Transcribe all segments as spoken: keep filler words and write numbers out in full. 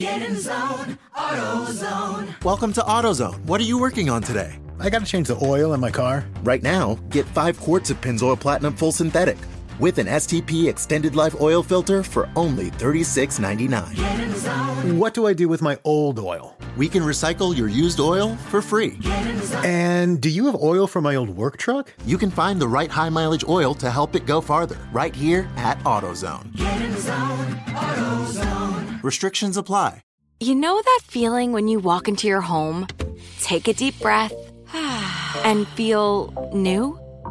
Get in zone, AutoZone. Welcome to AutoZone. What are you working on today? I gotta change the oil in my car. Right now, get five quarts of Pennzoil Platinum Full Synthetic with an S T P Extended Life Oil Filter for only thirty-six ninety-nine. Get in zone. What do I do with my old oil? We can recycle your used oil for free. And do you have oil for my old work truck? You can find the right high-mileage oil to help it go farther right here at AutoZone. Get in zone, AutoZone. Restrictions apply. You know that feeling when you walk into your home, take a deep breath, and feel new?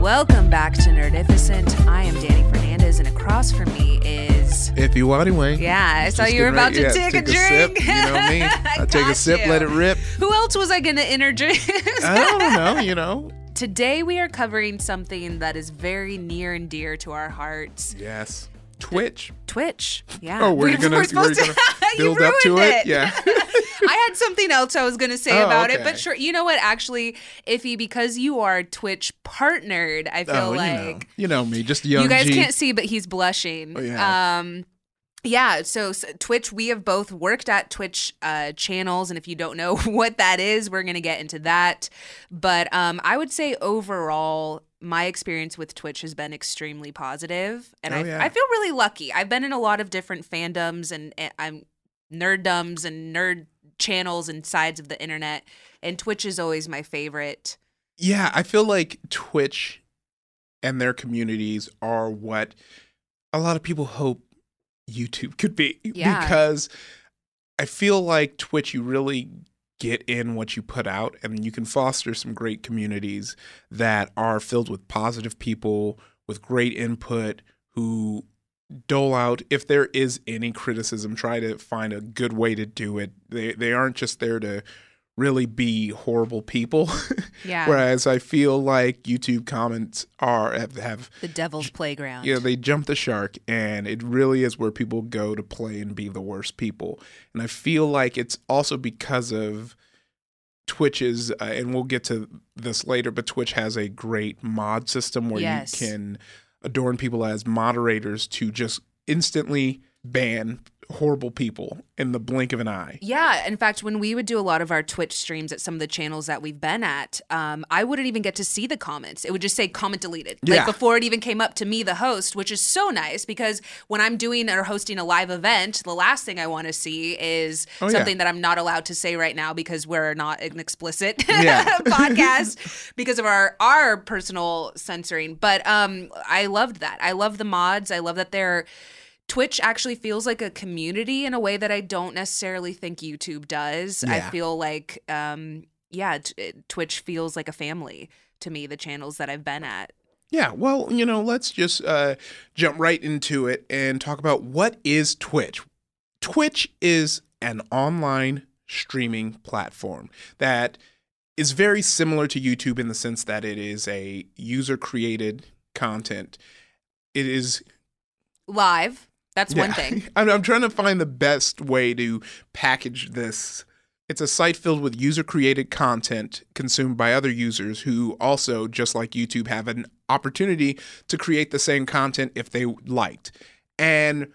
Welcome back to Nerdificent. I am Dani Fernandez, and across from me is Ify Wadiwe. Yeah, I saw you were about to yeah, take, take a, a drink. Sip, you know me. I, I take a sip, you. Let it rip. Who else was I going to introduce? I don't know, you know. Today we are covering something that is very near and dear to our hearts. Yes. Twitch. Twitch, yeah. Oh, we're, we're going to build up to it? it. Yeah. I had something else I was going to say oh, about okay. it, but sure. You know what? Actually, Ify, because you are Twitch partnered, I feel oh, like. You know. you know me, just young You guys G. can't see, but he's blushing. Oh, yeah. Um, yeah, so, so Twitch, we have both worked at Twitch uh, channels, and if you don't know what that is, we're going to get into that. But um, I would say overall, my experience with Twitch has been extremely positive, and oh, I, yeah. I feel really lucky. I've been in a lot of different fandoms and, and I'm nerddoms and nerd channels and sides of the internet, and Twitch is always my favorite. Yeah, I feel like Twitch and their communities are what a lot of people hope YouTube could be, yeah. because I feel like Twitch, you really get in what you put out, and you can foster some great communities that are filled with positive people, with great input, who dole out, if there is any criticism, try to find a good way to do it. They they aren't just there to really be horrible people. Yeah. Whereas I feel like YouTube comments are have, have the devil's playground. Yeah, you know, they jump the shark, and it really is where people go to play and be the worst people. And I feel like it's also because of Twitch's, uh, and we'll get to this later, but Twitch has a great mod system where yes. you can adorn people as moderators to just instantly ban horrible people in the blink of an eye. Yeah. In fact, when we would do a lot of our Twitch streams at some of the channels that we've been at, um, I wouldn't even get to see the comments. It would just say comment deleted. Yeah. Like before it even came up to me, the host, which is so nice, because when I'm doing or hosting a live event, the last thing I want to see is oh, something yeah. that I'm not allowed to say right now because we're not an explicit yeah. podcast because of our, our personal censoring. But um, I loved that. I love the mods. I love that they're Twitch actually feels like a community in a way that I don't necessarily think YouTube does. Yeah. I feel like, um, yeah, t- Twitch feels like a family to me, the channels that I've been at. Yeah, well, you know, let's just uh, jump right into it and talk about what is Twitch. Twitch is an online streaming platform that is very similar to YouTube in the sense that it is a user-created content. It is live. That's yeah. one thing. I'm, I'm trying to find the best way to package this. It's a site filled with user-created content consumed by other users who also, just like YouTube, have an opportunity to create the same content if they liked. And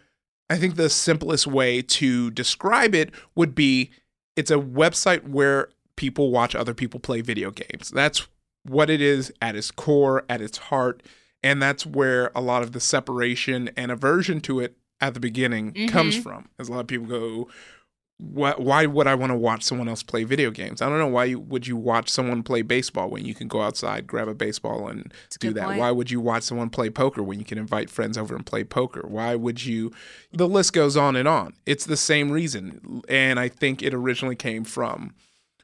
I think the simplest way to describe it would be it's a website where people watch other people play video games. That's what it is at its core, at its heart. And that's where a lot of the separation and aversion to it at the beginning mm-hmm. comes from. As a lot of people go, why, why would I want to watch someone else play video games? I don't know. Why you, would you watch someone play baseball when you can go outside, grab a baseball, and that's do that? Point. Why would you watch someone play poker when you can invite friends over and play poker? Why would you? The list goes on and on. It's the same reason. And I think it originally came from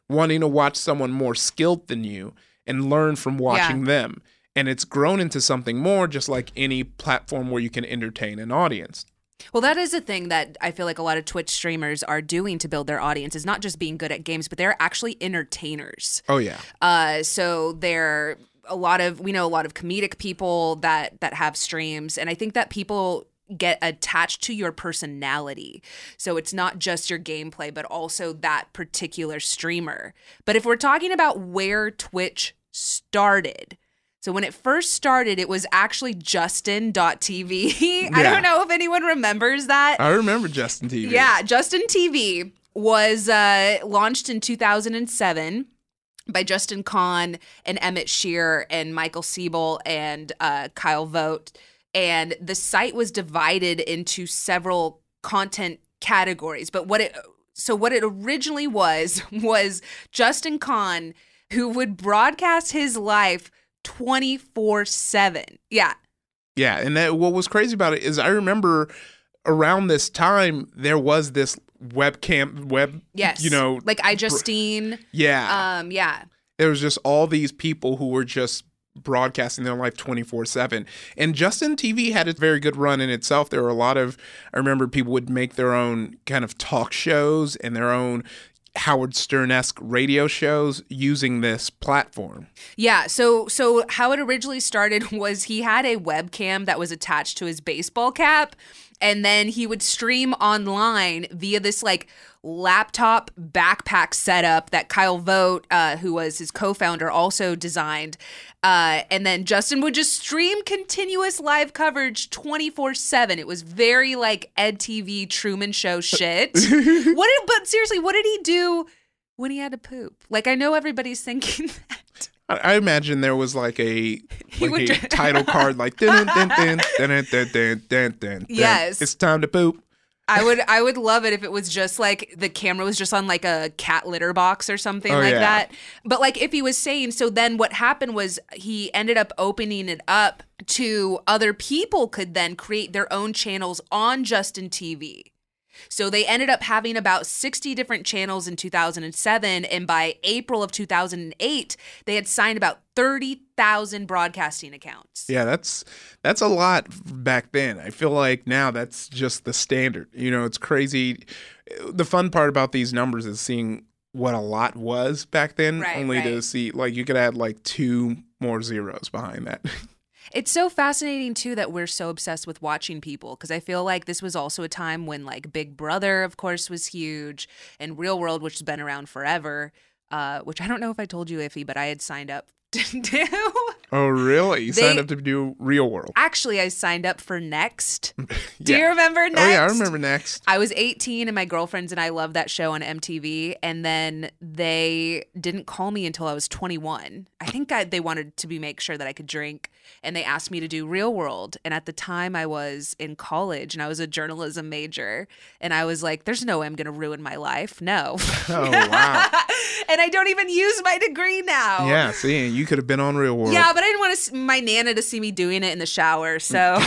wanting to watch someone more skilled than you and learn from watching yeah. them. And it's grown into something more, just like any platform where you can entertain an audience. Well, that is a thing that I feel like a lot of Twitch streamers are doing to build their audience, is not just being good at games, but they're actually entertainers. Oh, yeah. Uh, so they're a lot of, we know a lot of comedic people that, that have streams. And I think that people get attached to your personality. So it's not just your gameplay, but also that particular streamer. But if we're talking about where Twitch started... So when it first started, it was actually Justin dot T V. Yeah. I don't know if anyone remembers that. I remember Justin dot T V. Yeah, Justin dot T V was uh, launched in two thousand seven by Justin Kan and Emmett Shear and Michael Siebel and uh, Kyle Vogt. And the site was divided into several content categories. But what it so what it originally was was Justin Kan, who would broadcast his life twenty-four seven. Yeah. Yeah. And that, what was crazy about it is I remember around this time, there was this webcam, web, yes. you know. Like I Justine. Yeah. Um, yeah. There was just all these people who were just broadcasting their life twenty-four seven. And Justin dot T V had a very good run in itself. There were a lot of, I remember people would make their own kind of talk shows and their own Howard Stern-esque radio shows using this platform. Yeah, so so how it originally started was he had a webcam that was attached to his baseball cap, and then he would stream online via this like laptop backpack setup that Kyle Vogt, uh, who was his co-founder, also designed. Uh, and then Justin would just stream continuous live coverage twenty-four seven. It was very like EdTV Truman Show shit. what? Did, but seriously, what did he do when he had to poop? Like I know everybody's thinking that. I imagine there was like a, like a title card like dun dun dun dun dun dun dun dun. Yes, it's time to poop. I would I would love it if it was just like the camera was just on like a cat litter box or something oh, like yeah. that. But like if he was saying, so then what happened was he ended up opening it up to other people could then create their own channels on Justin dot T V. So they ended up having about sixty different channels in two thousand seven, and by April of two thousand eight, they had signed about thirty thousand broadcasting accounts. Yeah, that's that's a lot back then. I feel like now that's just the standard. You know, it's crazy. The fun part about these numbers is seeing what a lot was back then, right, only right. to see, like, you could add, like, two more zeros behind that. It's so fascinating, too, that we're so obsessed with watching people, because I feel like this was also a time when, like, Big Brother, of course, was huge, and Real World, which has been around forever, uh, which I don't know if I told you, Ify, but I had signed up to do. Oh, really? You they, signed up to do Real World? Actually, I signed up for Next. Do yeah. you remember Next? Oh, yeah, I remember Next. I was eighteen, and my girlfriends and I loved that show on M T V, and then they didn't call me until I was twenty-one. I think I, they wanted to be make sure that I could drink, and they asked me to do Real World. And at the time, I was in college, and I was a journalism major, and I was like, there's no way I'm going to ruin my life. No. Oh, wow. And I don't even use my degree now. Yeah, see, you could have been on Real World. Yeah, but I didn't want to, my Nana to see me doing it in the shower, so.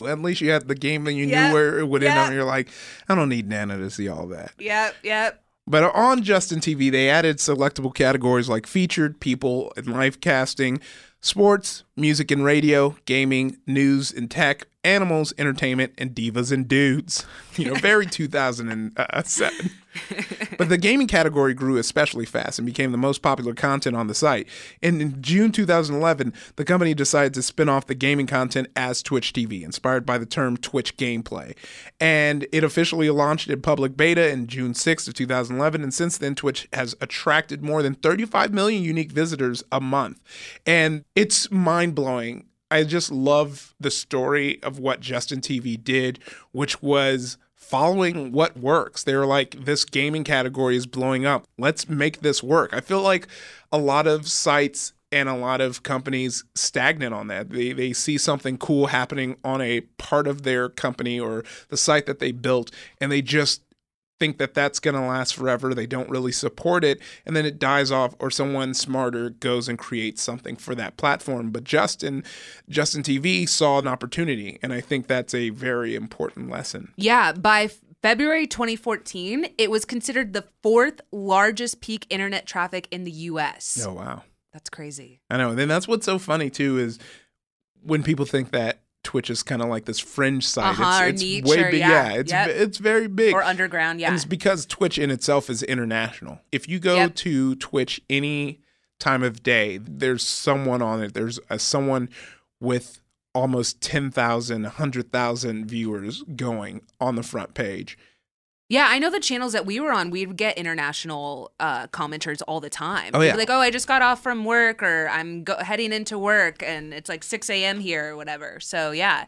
Well, at least you had the game that you yep, knew where it would yep. end up. You're like, I don't need Nana to see all that. Yep, yep. But on Justin dot T V, they added selectable categories like featured, people, and live casting, sports, music and radio, gaming, news and tech, animals, entertainment, and divas and dudes. You know, very two thousand seven. But the gaming category grew especially fast and became the most popular content on the site. And in June two thousand eleven, the company decided to spin off the gaming content as Twitch dot T V, inspired by the term Twitch gameplay. And it officially launched in public beta in June sixth of two thousand eleven. And since then, Twitch has attracted more than thirty-five million unique visitors a month. And it's mind-blowing. I just love the story of what Justin dot T V did, which was following what works. They were like, this gaming category is blowing up. Let's make this work. I feel like a lot of sites and a lot of companies stagnant on that. They, they see something cool happening on a part of their company or the site that they built, and they just think that that's going to last forever. They don't really support it, and then it dies off, or someone smarter goes and creates something for that platform. But Justin, Justin T V saw an opportunity, and I think that's a very important lesson. Yeah, by February twenty fourteen, it was considered the fourth largest peak internet traffic in the U S Oh, wow. That's crazy. I know. And then that's what's so funny, too, is when people think that Twitch is kind of like this fringe site. Uh-huh, it's it's niche, way big. Yeah, yeah it's yep. it's very big. Or underground, yeah. And it's because Twitch in itself is international. If you go yep. to Twitch any time of day, there's someone on it. There's a, someone with almost ten thousand, one hundred thousand viewers going on the front page. Yeah, I know the channels that we were on, we'd get international uh, commenters all the time. Oh, yeah. Like, oh, I just got off from work, or I'm go heading into work, and it's like six a m here or whatever. So, yeah.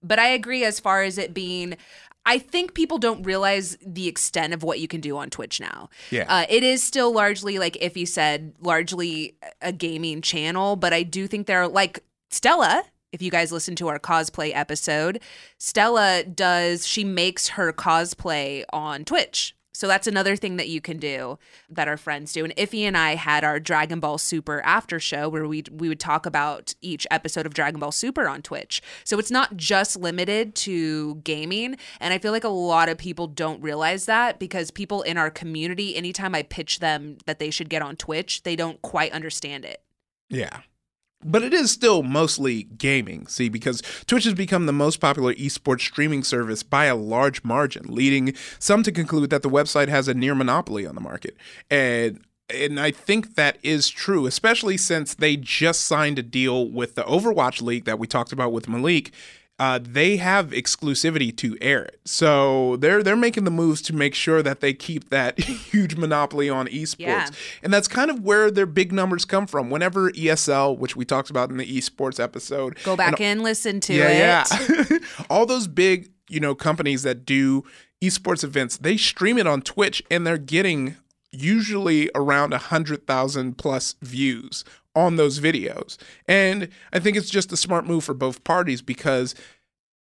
But I agree as far as it being, I think people don't realize the extent of what you can do on Twitch now. Yeah. Uh, it is still largely, like Ify said, largely a gaming channel. But I do think there are, like, Stella, if you guys listen to our cosplay episode, Stella does, she makes her cosplay on Twitch. So that's another thing that you can do, that our friends do. And Ify and I had our Dragon Ball Super after show where we we would talk about each episode of Dragon Ball Super on Twitch. So it's not just limited to gaming. And I feel like a lot of people don't realize that, because people in our community, anytime I pitch them that they should get on Twitch, they don't quite understand it. Yeah. But it is still mostly gaming, see, because Twitch has become the most popular esports streaming service by a large margin, leading some to conclude that the website has a near monopoly on the market. And and I think that is true, especially since they just signed a deal with the Overwatch League that we talked about with Malik. Uh, they have exclusivity to air it. So they're they're making the moves to make sure that they keep that huge monopoly on esports. Yeah. And that's kind of where their big numbers come from. Whenever E S L, which we talked about in the esports episode. Go back and, and listen to yeah, it. Yeah. All those big, you know, companies that do esports events, they stream it on Twitch, and they're getting usually around one hundred thousand plus views on those videos. And I think it's just a smart move for both parties, because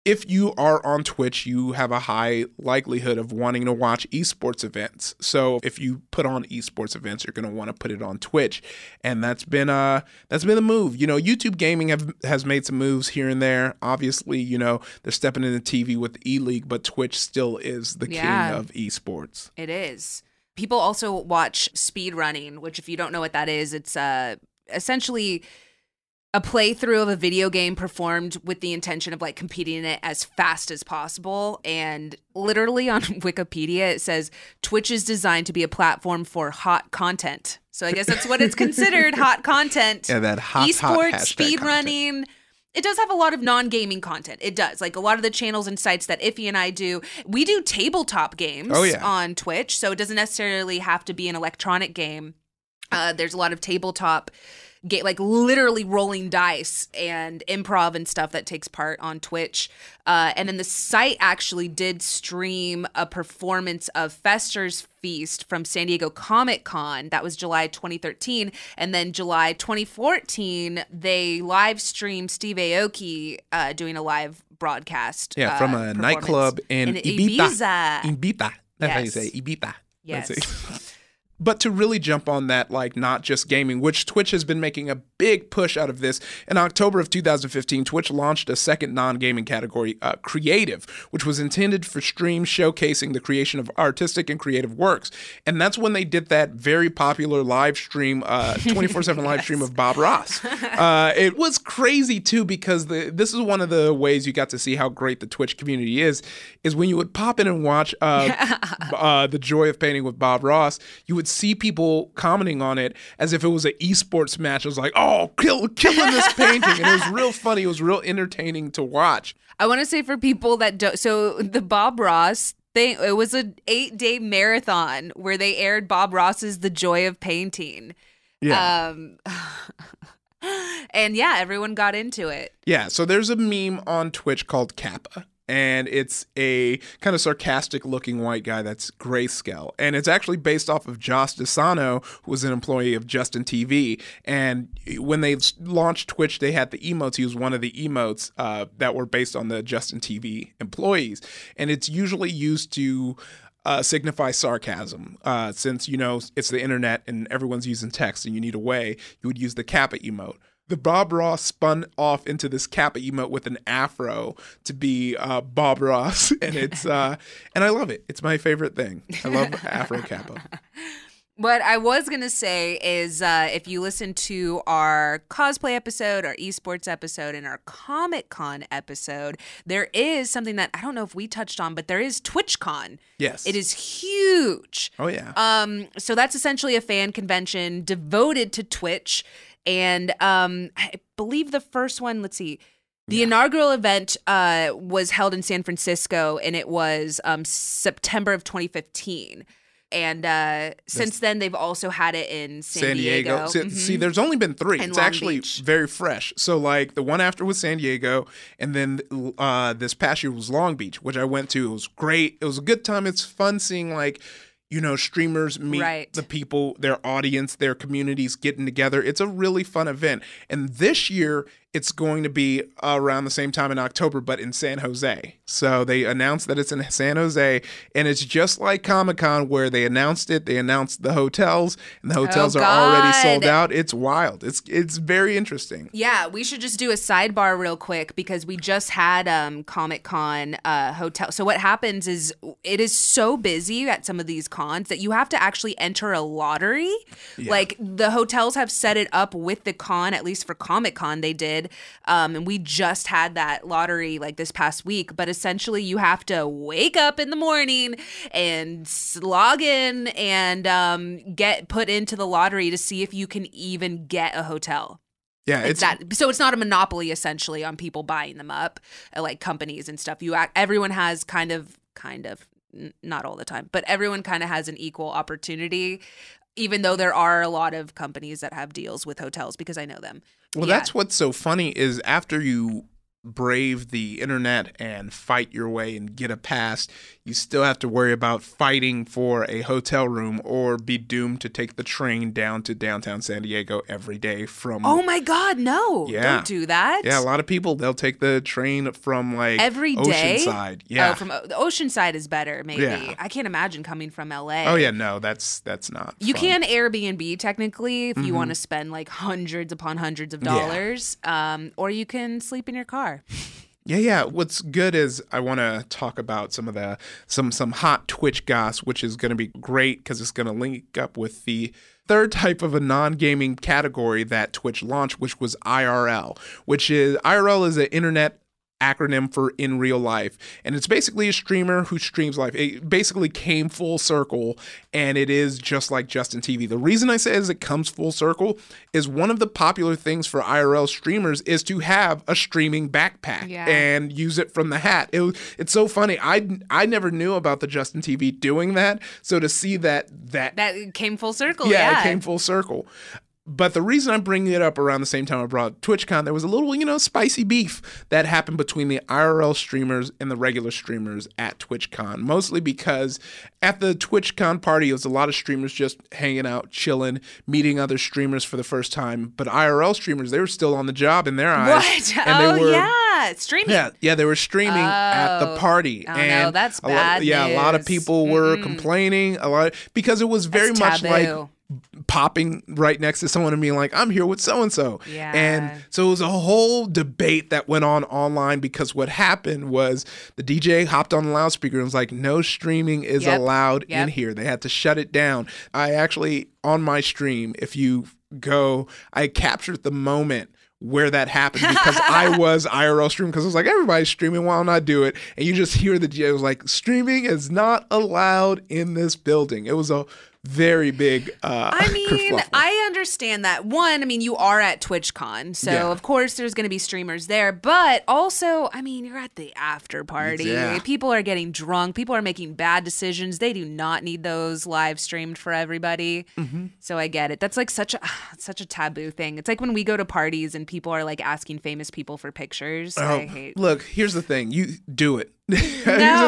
if you are on Twitch, you have a high likelihood of wanting to watch esports events. So if you put on esports events, you're going to want to put it on Twitch. And that's been uh that's been the move. You know, YouTube gaming have, has made some moves here and there. Obviously, you know, they're stepping into T V with E-League, but Twitch still is the yeah, king of esports. It is. People also watch speedrunning, which if you don't know what that is, it's uh essentially a playthrough of a video game performed with the intention of like competing in it as fast as possible. And literally on Wikipedia, it says Twitch is designed to be a platform for hot content. So I guess that's what it's considered, hot content. Yeah, that hot, esports, hot hashtag speedrunning. Content. It does have a lot of non-gaming content. It does. Like a lot of the channels and sites that Ify and I do, we do tabletop games oh, yeah. on Twitch. So it doesn't necessarily have to be an electronic game. Uh, there's a lot of tabletop, ga like literally rolling dice and improv and stuff that takes part on Twitch. Uh, and then the site actually did stream a performance of Fester's Feast from San Diego Comic-Con. That was July twenty thirteen. And then July twenty fourteen, they live streamed Steve Aoki uh, doing a live broadcast. Yeah, uh, from a nightclub in, in Ibiza. Ibiza. Ibiza. That's yes. how you say Ibiza. Yes. But to really jump on that, like not just gaming, which Twitch has been making a big push out of this. In October of two thousand fifteen, Twitch launched a second non-gaming category, uh, creative, which was intended for streams showcasing the creation of artistic and creative works. And that's when they did that very popular live stream, uh, twenty-four seven yes. live stream of Bob Ross. Uh, it was crazy, too, because the, this is one of the ways you got to see how great the Twitch community is, is when you would pop in and watch uh, yeah. uh, The Joy of Painting with Bob Ross, you would see people commenting on it as if it was an esports match. It was like, oh, kill, killing this painting. And it was real funny. It was real entertaining to watch. I want to say for people that don't, so the Bob Ross thing, it was an eight-day marathon where they aired Bob Ross's The Joy of Painting. Yeah. Um, and yeah, everyone got into it. Yeah, so there's a meme on Twitch called Kappa. and it's a kind of sarcastic-looking white guy that's grayscale. And it's actually based off of Josh Desano, who was an employee of Justin dot T V. And when they launched Twitch, they had the emotes. He was one of the emotes uh, that were based on the Justin dot T V employees. And it's usually used to uh, signify sarcasm. Uh, since, you know, it's the internet and everyone's using text and you need a way, you would use the Kappa emote. The Bob Ross spun off into this Kappa emote with an afro to be uh, Bob Ross, and it's uh, and I love it. It's my favorite thing. I love Afro Kappa. What I was gonna say is, uh, if you listen to our cosplay episode, our esports episode, and our Comic-Con episode, there is something that I don't know if we touched on, but there is TwitchCon. Yes, it is huge. Oh yeah. Um, so that's essentially a fan convention devoted to Twitch. And um, I believe the first one, let's see, the yeah. inaugural event uh, was held in San Francisco, and it was um, September of twenty fifteen. And uh, since then, they've also had it in San, San Diego. Diego. See, mm-hmm. see, there's only been three. And it's Long actually Beach. Very fresh. So, like, the one after was San Diego, and then uh, this past year was Long Beach, which I went to. It was great. It was a good time. It's fun seeing, like, you know, streamers meet right. the people, their audience, their communities getting together. It's a really fun event. And this year, it's going to be around the same time in October, but in San Jose. So they announced that it's in San Jose, and it's just like Comic-Con where they announced it. They announced the hotels, and the hotels oh, are God. already sold out. It's wild. It's it's very interesting. Yeah, we should just do a sidebar real quick because we just had um, Comic-Con uh, hotel. So what happens is it is so busy at some of these cons that you have to actually enter a lottery. Yeah. Like the hotels have set it up with the con, at least for Comic-Con they did. Um, and we just had that lottery like this past week, but it's essentially, you have to wake up in the morning and log in and um, get put into the lottery to see if you can even get a hotel. Yeah, it's, it's that. So it's not a monopoly essentially on people buying them up, like companies and stuff. You everyone has kind of, kind of, not all the time, but everyone kind of has an equal opportunity. Even though there are a lot of companies that have deals with hotels, because I know them. Well, yeah. That's what's so funny is after you brave the internet and fight your way and get a pass, you still have to worry about fighting for a hotel room or be doomed to take the train down to downtown San Diego every day from oh my god no yeah. Don't do that. Yeah, a lot of people, they'll take the train from like every day Oceanside. Yeah, oh, from the Oceanside is better maybe. Yeah. I can't imagine coming from L A. Oh yeah, no, that's that's not you fun. Can Airbnb technically if mm-hmm. you want to spend like hundreds upon hundreds of dollars. Yeah. Um or you can sleep in your car. Yeah, yeah. What's good is I want to talk about some of the some some hot Twitch goss, which is going to be great because it's going to link up with the third type of a non-gaming category that Twitch launched, which was I R L, which is I R L is an internet acronym for in real life, and it's basically a streamer who streams live. It basically came full circle, and it is just like Justin dot T V. The reason I say it is it comes full circle is one of the popular things for I R L streamers is to have a streaming backpack yeah. and use it from the hat. It, it's so funny. I I never knew about the Justin dot T V doing that, so to see that that that came full circle. Yeah, yeah. It came full circle. But the reason I'm bringing it up around the same time I brought TwitchCon, there was a little, you know, spicy beef that happened between the I R L streamers and the regular streamers at TwitchCon, mostly because at the TwitchCon party, it was a lot of streamers just hanging out, chilling, meeting other streamers for the first time. But I R L streamers, they were still on the job in their eyes. What? And they oh, were, yeah, streaming. Yeah, yeah, they were streaming oh. at the party. Oh, and no, that's bad lot, Yeah, a lot of people were mm-hmm. complaining a lot because it was very that's much taboo. Like popping right next to someone and being like, I'm here with so-and-so. Yeah. And so it was a whole debate that went on online because what happened was the D J hopped on the loudspeaker and was like, no streaming is yep. allowed yep. in here. They had to shut it down. I actually, on my stream, if you go, I captured the moment where that happened because I was I R L streaming because I was like, everybody's streaming, why don't I do it? And you just hear the D J was like, streaming is not allowed in this building. It was a very big uh I mean, I understand that. One, I mean, you are at TwitchCon, so yeah. of course there's going to be streamers there, but also, I mean, you're at the after party. Yeah. People are getting drunk. People are making bad decisions. They do not need those live streamed for everybody. Mm-hmm. So I get it. That's like such a such a taboo thing. It's like when we go to parties and people are like asking famous people for pictures. Oh, I hate. Look, here's the thing. You do it. No,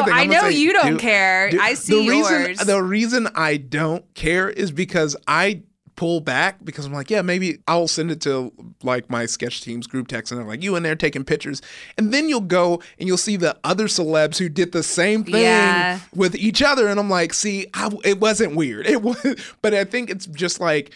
I know say, you don't dude, care. Dude, I see the yours. Reason, the reason I don't care is because I pull back because I'm like, yeah, maybe I'll send it to like my sketch team's group text and I'm like, you in there taking pictures. And then you'll go and you'll see the other celebs who did the same thing yeah. with each other. And I'm like, see, I, it wasn't weird. It was, but I think it's just like,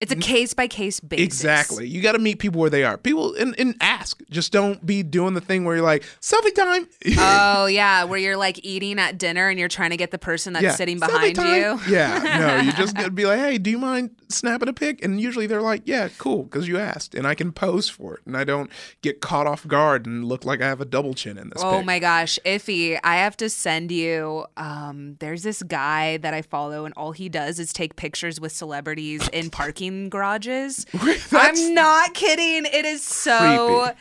it's a case by case basis. Exactly. You got to meet people where they are. People and, and ask. Just don't be doing the thing where you're like, selfie time. Oh, yeah. Where you're like eating at dinner and you're trying to get the person that's yeah. sitting behind you. Yeah. No, you just got to be like, hey, do you mind snapping a pic? And usually they're like, yeah, cool, because you asked. And I can pose for it. And I don't get caught off guard and look like I have a double chin in this Oh, pic. My gosh. Ify, I have to send you. Um, there's this guy that I follow and all he does is take pictures with celebrities in parking garages. I'm not kidding. It is so creepy.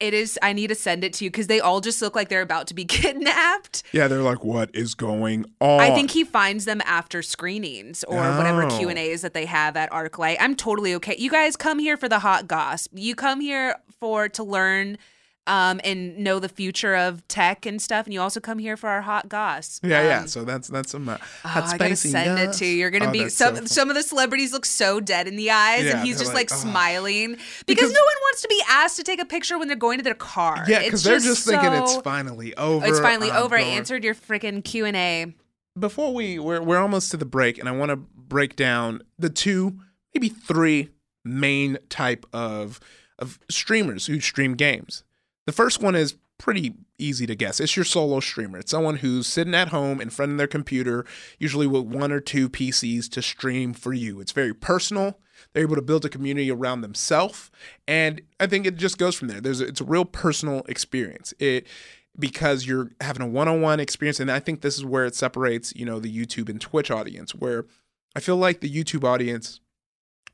It is. I need to send it to you because they all just look like they're about to be kidnapped. Yeah, they're like, what is going on? I think he finds them after screenings or oh. whatever Q and A's that they have at ArcLight. I'm totally okay. You guys come here for the hot gossip. You come here for to learn um, and know the future of tech and stuff. And you also come here for our hot goss. Yeah, um, yeah. So that's that's some uh, hot oh, spicy. I gotta send it to you. You're gonna oh, be some so some of the celebrities look so dead in the eyes, yeah, and he's just like, like oh. smiling because, because no one wants to be asked to take a picture when they're going to their car. Yeah, because they're just so, thinking it's finally over. It's finally I'm over. Going. I answered your freaking Q and A. Before we we're we're almost to the break, and I want to break down the two, maybe three main type of of streamers who stream games. The first one is pretty easy to guess. It's your solo streamer. It's someone who's sitting at home in front of their computer, usually with one or two P Cs to stream for you. It's very personal. They're able to build a community around themselves. And I think it just goes from there. There's a, it's a real personal experience. It because you're having a one-on-one experience. And I think this is where it separates, you know, the YouTube and Twitch audience, where I feel like the YouTube audience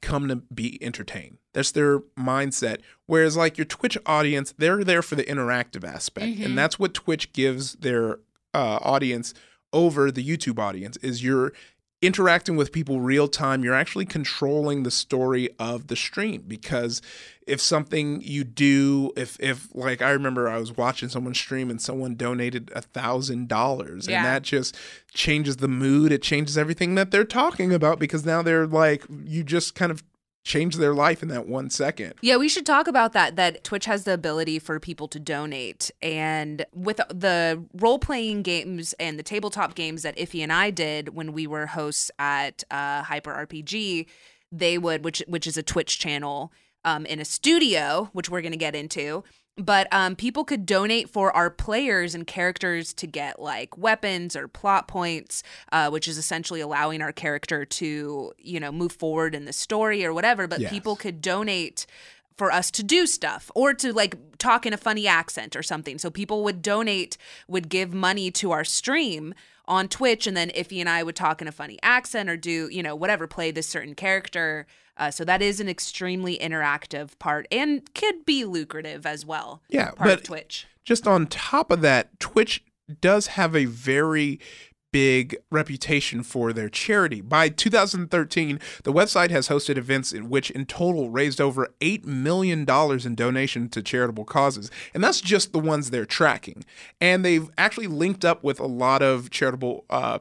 come to be entertained. That's their mindset. Whereas like your Twitch audience, they're there for the interactive aspect. Mm-hmm. And that's what Twitch gives their uh, audience over the YouTube audience is you're interacting with people real time. You're actually controlling the story of the stream because if something you do, if, if like I remember I was watching someone stream and someone donated a thousand dollars, and that just changes the mood. It changes everything that they're talking about because now they're like, you just kind of change their life in that one second. Yeah, we should talk about that, that Twitch has the ability for people to donate. And with the role-playing games and the tabletop games that Ify and I did when we were hosts at uh, Hyper R P G, they would, which which is a Twitch channel um, in a studio, which we're going to get into, but um, people could donate for our players and characters to get like weapons or plot points, uh, which is essentially allowing our character to, you know, move forward in the story or whatever. But yes. people could donate for us to do stuff or to like talk in a funny accent or something. So people would donate, would give money to our stream on Twitch. And then Ify and I would talk in a funny accent or do, you know, whatever, play this certain character. Uh, so that is an extremely interactive part and could be lucrative as well. Yeah, part but of Twitch. Just on top of that, Twitch does have a very big reputation for their charity. By two thousand thirteen, the website has hosted events in which in total raised over eight million dollars in donations to charitable causes. And that's just the ones they're tracking. And they've actually linked up with a lot of charitable uh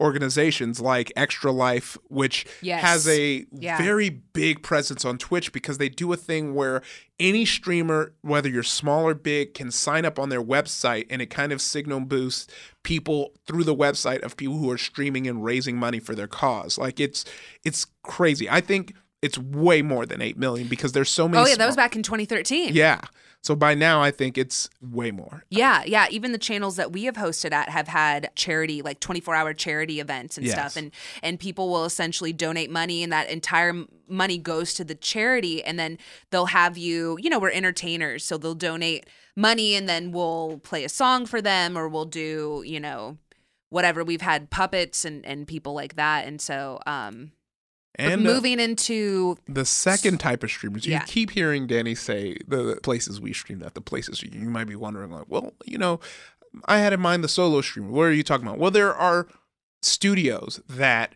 organizations like Extra Life, which yes. has a yeah. very big presence on Twitch because they do a thing where any streamer, whether you're small or big, can sign up on their website, and it kind of signal boosts people through the website of people who are streaming and raising money for their cause. Like it's it's crazy. I think it's way more than eight million because there's so many. Oh yeah, small- that was back in twenty thirteen. Yeah. So by now, I think it's way more. Yeah, yeah. Even the channels that we have hosted at have had charity, like twenty-four hour charity events and yes. stuff. And and people will essentially donate money, and that entire money goes to the charity. And then they'll have you, you know, we're entertainers, so they'll donate money, and then we'll play a song for them, or we'll do, you know, whatever. We've had puppets and, and people like that. And so... um And but moving uh, into the second type of streamers, yeah. you keep hearing Dani say the places we streamed at, the places you, you might be wondering, like, well, you know, I had in mind the solo streamer. What are you talking about? Well, there are studios that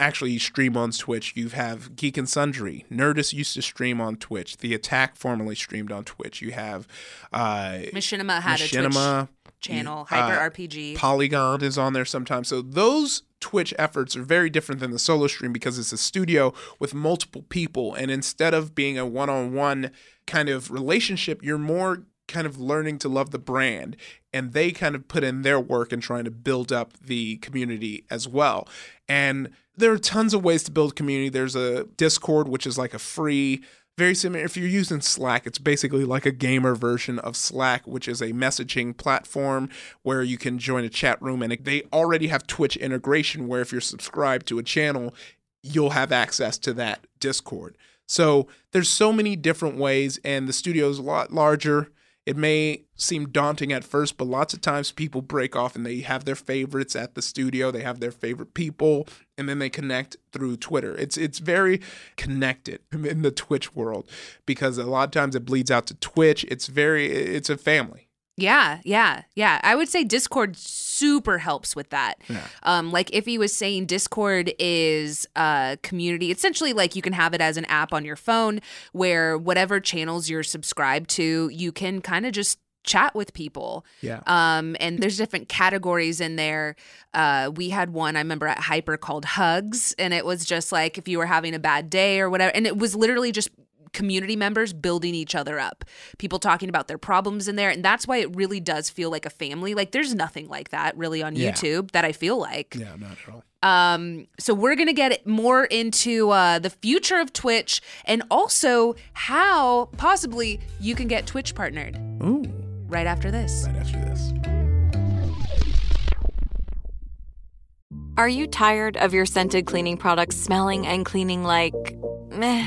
actually stream on Twitch. You have Geek and Sundry. Nerdist used to stream on Twitch. The Attack formerly streamed on Twitch. You have uh, Machinima had Machinima, a Twitch channel. Hyper uh, R P G. Polygon is on there sometimes. So those Twitch efforts are very different than the solo stream because it's a studio with multiple people. And instead of being a one-on-one kind of relationship, you're more kind of learning to love the brand. And they kind of put in their work and trying to build up the community as well. And there are tons of ways to build community. There's a Discord, which is like a free, very similar. If you're using Slack, it's basically like a gamer version of Slack, which is a messaging platform where you can join a chat room. And they already have Twitch integration where if you're subscribed to a channel, you'll have access to that Discord. So there's so many different ways, and the studio is a lot larger. It may seem daunting at first, but lots of times people break off and they have their favorites at the studio. They have their favorite people, and then they connect through Twitter. It's it's very connected in the Twitch world because a lot of times it bleeds out to Twitch. It's very it's a family. Yeah, yeah, yeah. I would say Discord super helps with that. Yeah. Um, like Ify was saying, Discord is a community. Essentially, like you can have it as an app on your phone where whatever channels you're subscribed to, you can kind of just chat with people. Yeah. Um, and there's different categories in there. Uh, we had one I remember at Hyper called Hugs, and it was just like if you were having a bad day or whatever, and it was literally just community members building each other up, people talking about their problems in there. And that's why it really does feel like a family. Like there's nothing like that really on yeah. YouTube that I feel like. Yeah, not at all. Um, so we're going to get more into uh, the future of Twitch and also how possibly you can get Twitch partnered. Ooh. Right after this. Right after this. Are you tired of your scented cleaning products smelling and cleaning like meh?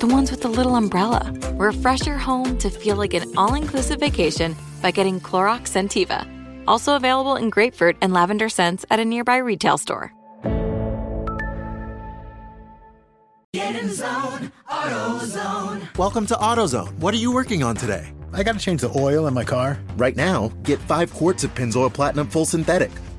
The ones with the little umbrella. Refresh your home to feel like an all-inclusive vacation by getting Clorox Scentiva. Also available in grapefruit and lavender scents at a nearby retail store. Get in zone, AutoZone. Welcome to AutoZone. What are you working on today? I got to change the oil in my car. Right now, get five quarts of Pennzoil Platinum Full Synthetic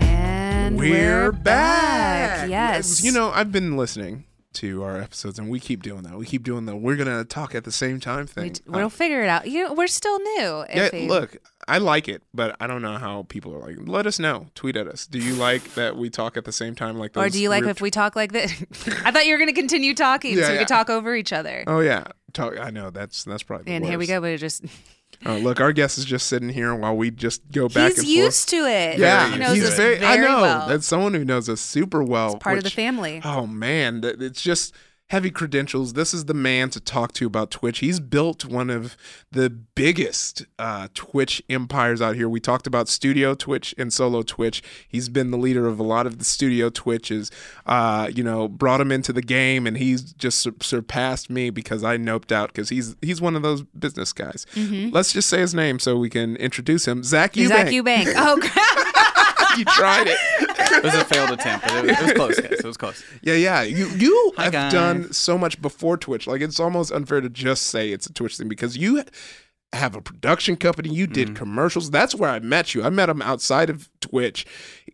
And we're, we're back. back. Yes. You know, I've been listening to our episodes, and we keep doing that. We keep doing that. We're gonna talk at the same time thing. We t- we'll um, figure it out. You, we're still new. Yeah, Ify. Look, I like it, but I don't know how people are like. Let us know. Tweet at us. Do you like that we talk at the same time like this? Or do you like if we talk like this? I thought you were gonna continue talking, yeah, so we yeah. could talk over each other. Oh yeah, talk. I know that's that's probably. And the worst. Here we go. We're just. Oh, look, our guest is just sitting here while we just go back he's and forth. He's used to it. Yeah, he knows he's us very, very I know. Well. That's someone who knows us super well. It's part which, of the family. Oh, man. It's just heavy credentials. This is the man to talk to about Twitch. He's built one of the biggest uh, Twitch empires out here. We talked about studio Twitch and solo Twitch. He's been the leader of a lot of the studio Twitches, uh, you know, brought him into the game, and he's just sur- surpassed me because I noped out because he's he's one of those business guys. Mm-hmm. Let's just say his name so we can introduce him. Zach Eubank. Zach Eubank. Oh, God. You tried it. It was a failed attempt, but it was, it was close, guys. It was close. Yeah, yeah. You you Hi have guys. done so much before Twitch. Like, it's almost unfair to just say it's a Twitch thing because you have a production company. You did mm. commercials. That's where I met you. I met him outside of Twitch,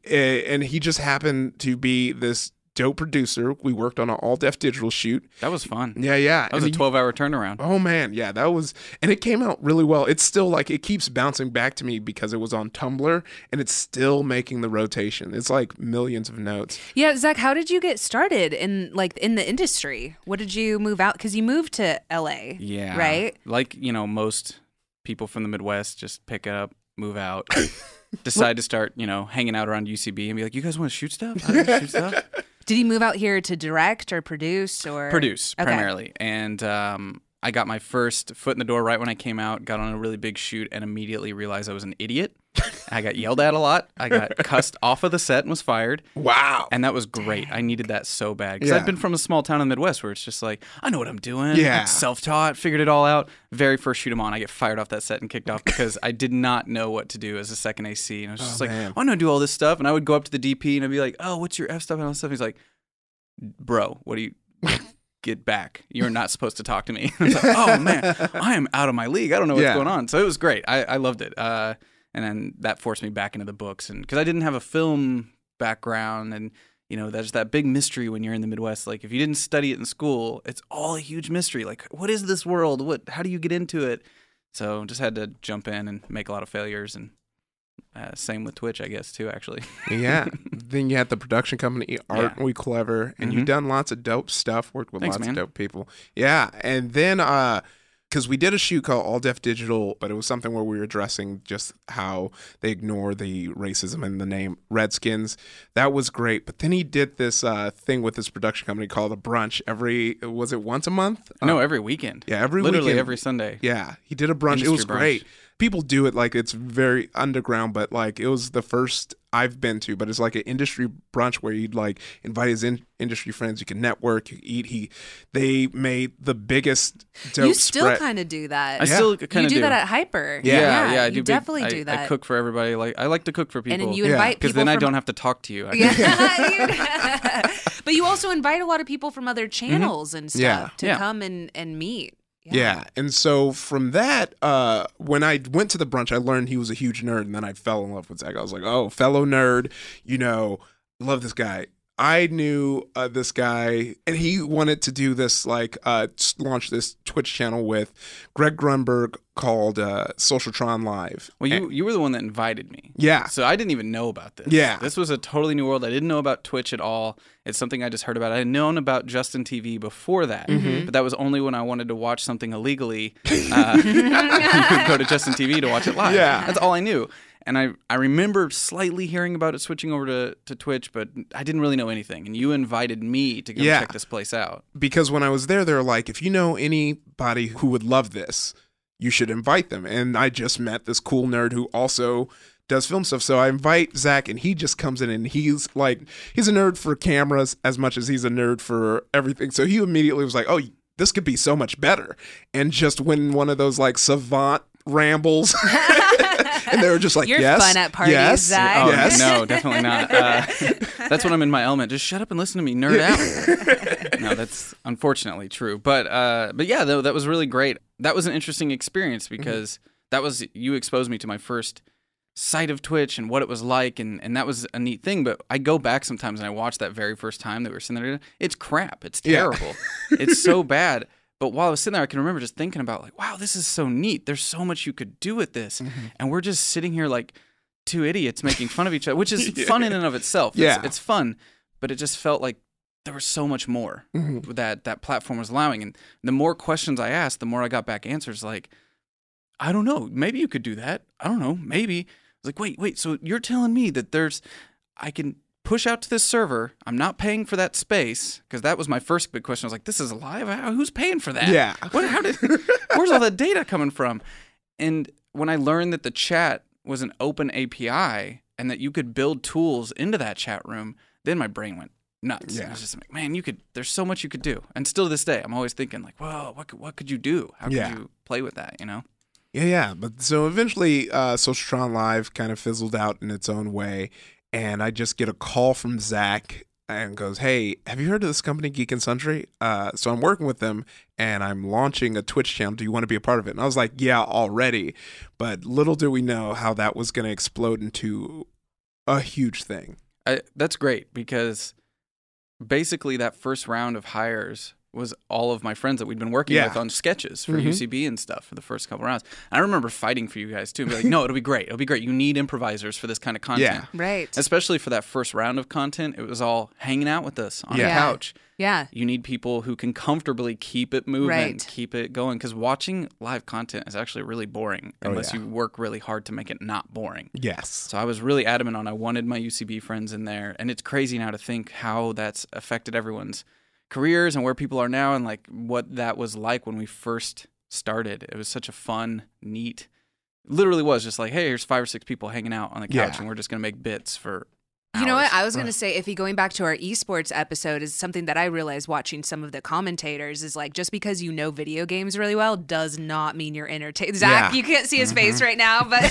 and he just happened to be this dope producer. We worked on an All Def Digital shoot. That was fun. Yeah, yeah. That was and a twelve-hour turnaround. Oh, man. Yeah, that was... And it came out really well. It's still like... It keeps bouncing back to me because it was on Tumblr, and it's still making the rotation. It's like millions of notes. Yeah, Zach, how did you get started in like in the industry? What did you move out? Because you moved to L A, yeah, right? Like, you know, most people from the Midwest just pick up, move out, decide to start, you know, hanging out around U C B and be like, you guys want to shoot stuff? I want to shoot stuff. Did he move out here to direct or produce or produce okay. primarily? And um, I got my first foot in the door right when I came out. Got on a really big shoot and immediately realized I was an idiot. I got yelled at a lot. I got cussed off of the set and was fired. Wow! And that was great. Dang. I needed that so bad because yeah. I'd been from a small town in the Midwest where it's just like I know what I'm doing. Yeah, self-taught, figured it all out. Very first shoot 'em on, I get fired off that set and kicked off because I did not know what to do as a second A C. And I was just oh, like, man. I'm gonna do all this stuff. And I would go up to the D P and I'd be like, oh, what's your F stuff and all this stuff. And he's like, bro, what do you? Get back. You're not supposed to talk to me. I was like, oh, man, I am out of my league. I don't know what's yeah. going on. So it was great. I, I loved it. Uh, and then that forced me back into the books. And because I didn't have a film background. And, you know, there's that big mystery when you're in the Midwest. Like, if you didn't study it in school, it's all a huge mystery. Like, what is this world? What? How do you get into it? So just had to jump in and make a lot of failures. And uh, same with Twitch, I guess, too, actually. yeah. Then you had the production company, Aren't yeah. We Clever, and mm-hmm. you've done lots of dope stuff, worked with Thanks, lots man. Of dope people. Yeah. And then, because uh, we did a shoot called All Deaf Digital, but it was something where we were addressing just how they ignore the racism in the name Redskins. That was great. But then he did this uh, thing with this production company called A Brunch every, was it once a month? No, uh, every weekend. Yeah, every Literally weekend. Literally every Sunday. Yeah. He did a brunch. Industry it was brunch. Great. People do it like it's very underground, but like it was the first I've been to, but it's like an industry brunch where you'd like invite his in- industry friends. You can network, you eat. He, they made the biggest dope You still kind of do that. I yeah. still kind of do. You do that at Hyper. Yeah, yeah, yeah, yeah I do. You definitely big, do that. I, I cook for everybody. Like I like to cook for people. And then you invite yeah. people Because then from... I don't have to talk to you. I yeah. But you also invite a lot of people from other channels mm-hmm. and stuff yeah. to yeah. come and, and meet. Yeah. yeah, and so from that, uh, when I went to the brunch, I learned he was a huge nerd, and then I fell in love with Zach. I was like, oh, fellow nerd, you know, love this guy. I knew uh, this guy, and he wanted to do this, like, uh, launch this Twitch channel with Greg Grunberg called uh, Socialtron Live. Well, you and, you were the one that invited me. Yeah. So I didn't even know about this. Yeah. This was a totally new world. I didn't know about Twitch at all. It's something I just heard about. I had known about Justin T V before that, mm-hmm. but that was only when I wanted to watch something illegally. Uh, you could go to Justin T V to watch it live. Yeah. That's all I knew. And I, I remember slightly hearing about it switching over to, to Twitch, but I didn't really know anything. And you invited me to go yeah. check this place out. Because when I was there, they were like, if you know anybody who would love this, you should invite them. And I just met this cool nerd who also does film stuff. So I invite Zach, and he just comes in, and he's like, he's a nerd for cameras as much as he's a nerd for everything. So he immediately was like, oh, this could be so much better. And just when one of those like savant rambles... And they were just like, You're yes. You're fun at parties, yes, Zach. Oh, yes. No, definitely not. Uh, that's when I'm in my element. Just shut up and listen to me, nerd out. No, that's unfortunately true. But uh, but yeah, though, that was really great. That was an interesting experience because mm-hmm. that was you exposed me to my first sight of Twitch and what it was like. And, and that was a neat thing. But I go back sometimes and I watch that very first time that we were sitting there. It's crap. It's terrible. Yeah. It's so bad. But while I was sitting there, I can remember just thinking about like, wow, this is so neat. There's so much you could do with this. Mm-hmm. And we're just sitting here like two idiots making fun of each other, which is yeah. fun in and of itself. Yeah. It's, it's fun, but it just felt like there was so much more mm-hmm. that that platform was allowing. And the more questions I asked, the more I got back answers like, I don't know, maybe you could do that. I don't know, maybe. I was like, wait, wait, so you're telling me that there's, I can... push out to this server. I'm not paying for that space because that was my first big question. I was like, "This is live. Who's paying for that? Yeah, what, how did? Where's all that data coming from?" And when I learned that the chat was an open A P I and that you could build tools into that chat room, then my brain went nuts. Yeah. I was just like, "Man, you could. There's so much you could do." And still to this day, I'm always thinking like, "Whoa, what could, what could you do? How could yeah. you play with that? You know?" Yeah, yeah. But so eventually, uh, Socialtron Live kind of fizzled out in its own way. And I just get a call from Zach and goes, hey, have you heard of this company, Geek and Sundry? Uh, so I'm working with them, and I'm launching a Twitch channel. Do you want to be a part of it? And I was like, yeah, already. But little do we know how that was going to explode into a huge thing. I, that's great, because basically that first round of hires was all of my friends that we'd been working yeah. with on sketches for mm-hmm. U C B and stuff for the first couple rounds. And I remember fighting for you guys, too. Be like, no, it'll be great. It'll be great. You need improvisers for this kind of content. Yeah. Right. Especially for that first round of content, it was all hanging out with us on yeah. the couch. Yeah. You need people who can comfortably keep it moving, right. keep it going. Because watching live content is actually really boring unless oh, yeah. you work really hard to make it not boring. Yes. So I was really adamant on I wanted my U C B friends in there. And it's crazy now to think how that's affected everyone's careers and where people are now, and like what that was like when we first started. It was such a fun, neat, literally was just like, hey, here's five or six people hanging out on the couch, yeah. and we're just gonna make bits for hours. You know what? I was right. gonna say, Ify, going back to our esports episode, is something that I realized watching some of the commentators is like, just because you know video games really well does not mean you're entertained. Zach, yeah. you can't see his mm-hmm. face right now, but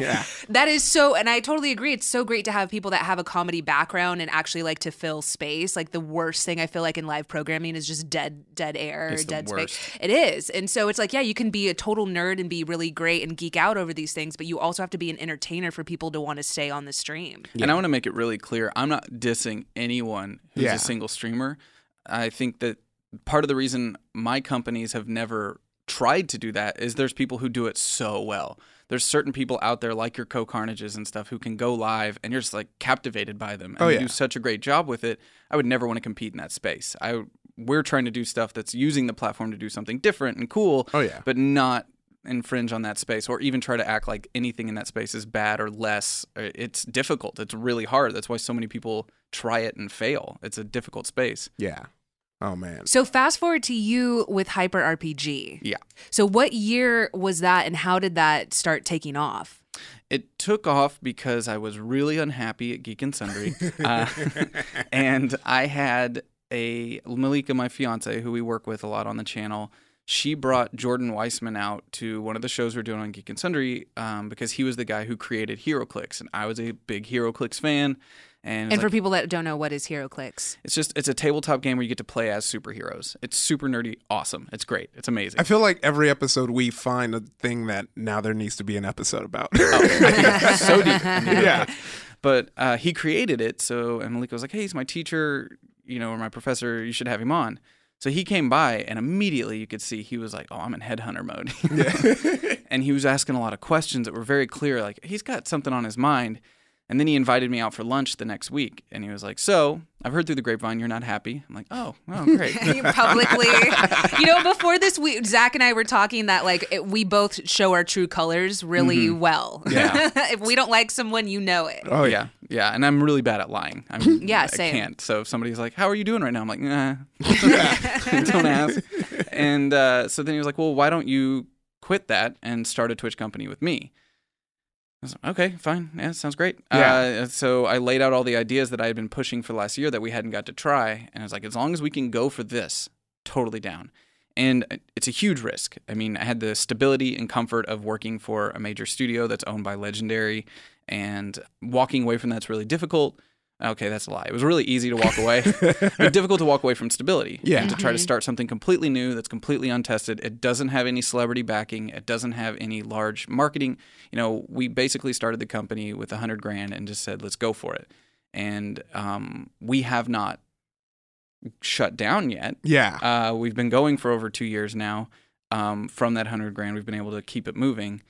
yeah. that is so, and I totally agree. It's so great to have people that have a comedy background and actually like to fill space. Like the worst thing I feel like in live programming is just dead, dead air, it's dead space. It is, and so it's like, yeah, you can be a total nerd and be really great and geek out over these things, but you also have to be an entertainer for people to want to stay on the stream. Yeah. And I want to make it really clear, I'm not dissing anyone who's yeah. a single streamer. I think that part of the reason my companies have never tried to do that is there's people who do it so well. There's certain people out there like your co-carnages and stuff who can go live and you're just like captivated by them and oh, yeah. they do such a great job with it. I would never want to compete in that space. I we're trying to do stuff that's using the platform to do something different and cool, oh, yeah. but not infringe on that space or even try to act like anything in that space is bad or less. It's difficult. It's really hard. That's why so many people try it and fail. It's a difficult space. Yeah. Oh, man. So fast forward to you with Hyper R P G. Yeah. So what year was that and how did that start taking off? It took off because I was really unhappy at Geek and Sundry. uh, and I had a Malika, my fiance, who we work with a lot on the channel. She brought Jordan Weissman out to one of the shows we we're doing on Geek and Sundry um, because he was the guy who created HeroClix, and I was a big HeroClix fan. And, and for like, people that don't know, what is HeroClix? It's just it's a tabletop game where you get to play as superheroes. It's super nerdy, awesome. It's great. It's amazing. I feel like every episode we find a thing that now there needs to be an episode about. Oh, so deep. Yeah. But uh, he created it, so and Malika was like, hey, he's my teacher, you know, or my professor. You should have him on. So he came by, and immediately you could see he was like, oh, I'm in headhunter mode. Yeah. And he was asking a lot of questions that were very clear. Like, he's got something on his mind. And then he invited me out for lunch the next week. And he was like, so, I've heard through the grapevine you're not happy. I'm like, oh, oh, great. Publicly. You know, before this, we, Zach and I were talking that, like, it, we both show our true colors really mm-hmm. well. Yeah. If we don't like someone, you know it. Oh, yeah. Yeah, and I'm really bad at lying. I'm, yeah, same. I can't. So if somebody's like, how are you doing right now? I'm like, nah. Don't ask. And uh, so then he was like, well, why don't you quit that and start a Twitch company with me? I was like, okay, fine. Yeah, sounds great. Yeah. Uh, so I laid out all the ideas that I had been pushing for the last year that we hadn't got to try. And I was like, as long as we can go for this, totally down. And it's a huge risk. I mean, I had the stability and comfort of working for a major studio that's owned by Legendary. And walking away from that's really difficult. Okay, that's a lie. It was really easy to walk away. But difficult to walk away from stability. Yeah. Mm-hmm. To try to start something completely new that's completely untested. It doesn't have any celebrity backing. It doesn't have any large marketing. You know, we basically started the company with a hundred grand and just said, let's go for it. And um, we have not shut down yet. Yeah. Uh, we've been going for over two years now. Um, from that hundred grand, we've been able to keep it moving.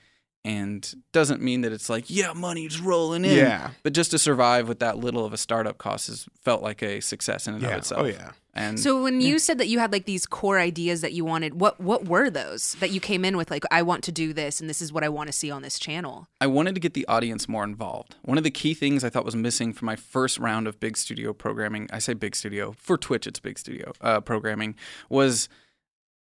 And doesn't mean that it's like, yeah, money's rolling in. Yeah. But just to survive with that little of a startup cost has felt like a success in and yeah. of itself. Oh, yeah. And so when you yeah. said that you had like these core ideas that you wanted, what what were those that you came in with? Like, I want to do this and this is what I want to see on this channel. I wanted to get the audience more involved. One of the key things I thought was missing from my first round of big studio programming, I say big studio, for Twitch it's big studio uh, programming, was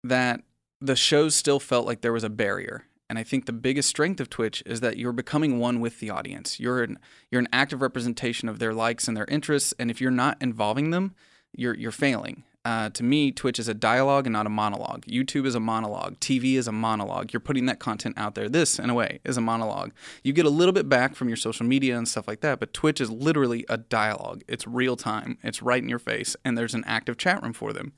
that the shows still felt like there was a barrier. And I think the biggest strength of Twitch is that you're becoming one with the audience. You're an you're an active representation of their likes and their interests. And if you're not involving them, you're you're failing. Uh, to me, Twitch is a dialogue and not a monologue. YouTube is a monologue. T V is a monologue. You're putting that content out there. This, in a way, is a monologue. You get a little bit back from your social media and stuff like that, but Twitch is literally a dialogue. It's real time. It's right in your face, and there's an active chat room for them.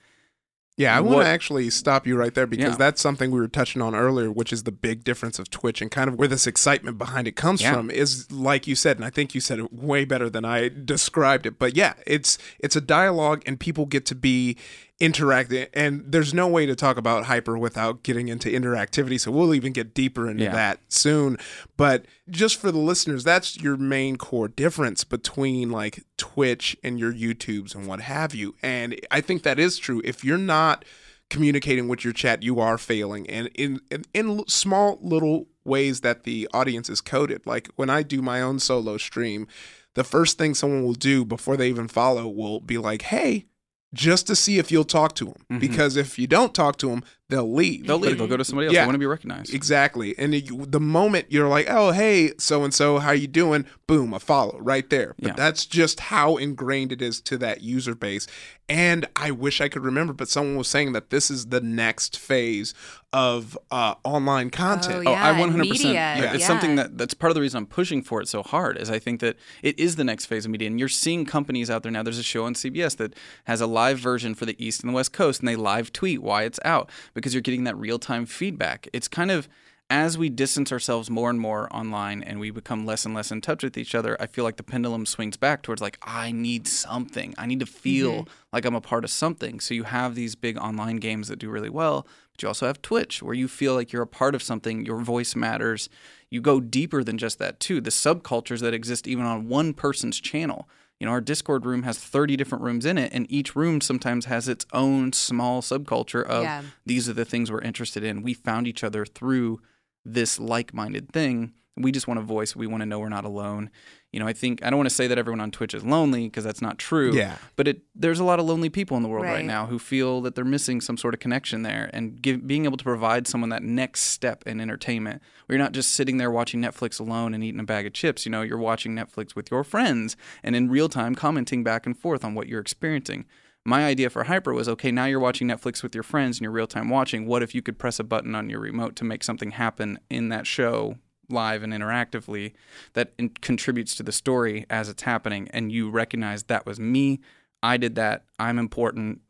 Yeah, I want to actually stop you right there because yeah. that's something we were touching on earlier, which is the big difference of Twitch and kind of where this excitement behind it comes yeah. from is, like you said, and I think you said it way better than I described it. But yeah, it's it's a dialogue and people get to be interacting, and there's no way to talk about Hyper without getting into interactivity. So we'll even get deeper into yeah. that soon. But just for the listeners, that's your main core difference between like Twitch and your YouTubes and what have you. And I think that is true. If you're not communicating with your chat, you are failing. And in, in, in small little ways that the audience is coded, like when I do my own solo stream, the first thing someone will do before they even follow will be like, hey, just to see if you'll talk to them. Mm-hmm. Because if you don't talk to them, they'll leave. They'll leave. They'll go to somebody else. Yeah. They want to be recognized. Exactly. And it, the moment you're like, oh, hey, so-and-so, how you doing? Boom, a follow right there. But yeah. that's just how ingrained it is to that user base. And I wish I could remember, but someone was saying that this is the next phase of uh, online content. Oh, yeah. oh I one hundred percent. Media. Yeah. It's yeah. something that, that's part of the reason I'm pushing for it so hard is I think that it is the next phase of media. And you're seeing companies out there now. There's a show on C B S that has a live version for the East and the West Coast, and they live tweet why it's out. Because you're getting that real-time feedback. It's kind of, as we distance ourselves more and more online and we become less and less in touch with each other, I feel like the pendulum swings back towards like, I need something. I need to feel mm-hmm. like I'm a part of something. So you have these big online games that do really well, but you also have Twitch where you feel like you're a part of something, your voice matters. You go deeper than just that too. The subcultures that exist even on one person's channel. You know, our Discord room has thirty different rooms in it, and each room sometimes has its own small subculture of yeah. these are the things we're interested in. We found each other through this like-minded thing. We just want a voice. We want to know we're not alone. You know, I think I don't want to say that everyone on Twitch is lonely because that's not true. Yeah. But it, there's a lot of lonely people in the world right, right now who feel that they're missing some sort of connection there. And give, being able to provide someone that next step in entertainment, where you're not just sitting there watching Netflix alone and eating a bag of chips. You know, you're watching Netflix with your friends and in real time commenting back and forth on what you're experiencing. My idea for Hyper was, okay, now you're watching Netflix with your friends and you're real-time watching. What if you could press a button on your remote to make something happen in that show live and interactively that in- contributes to the story as it's happening, and you recognize that was me, I did that, I'm important,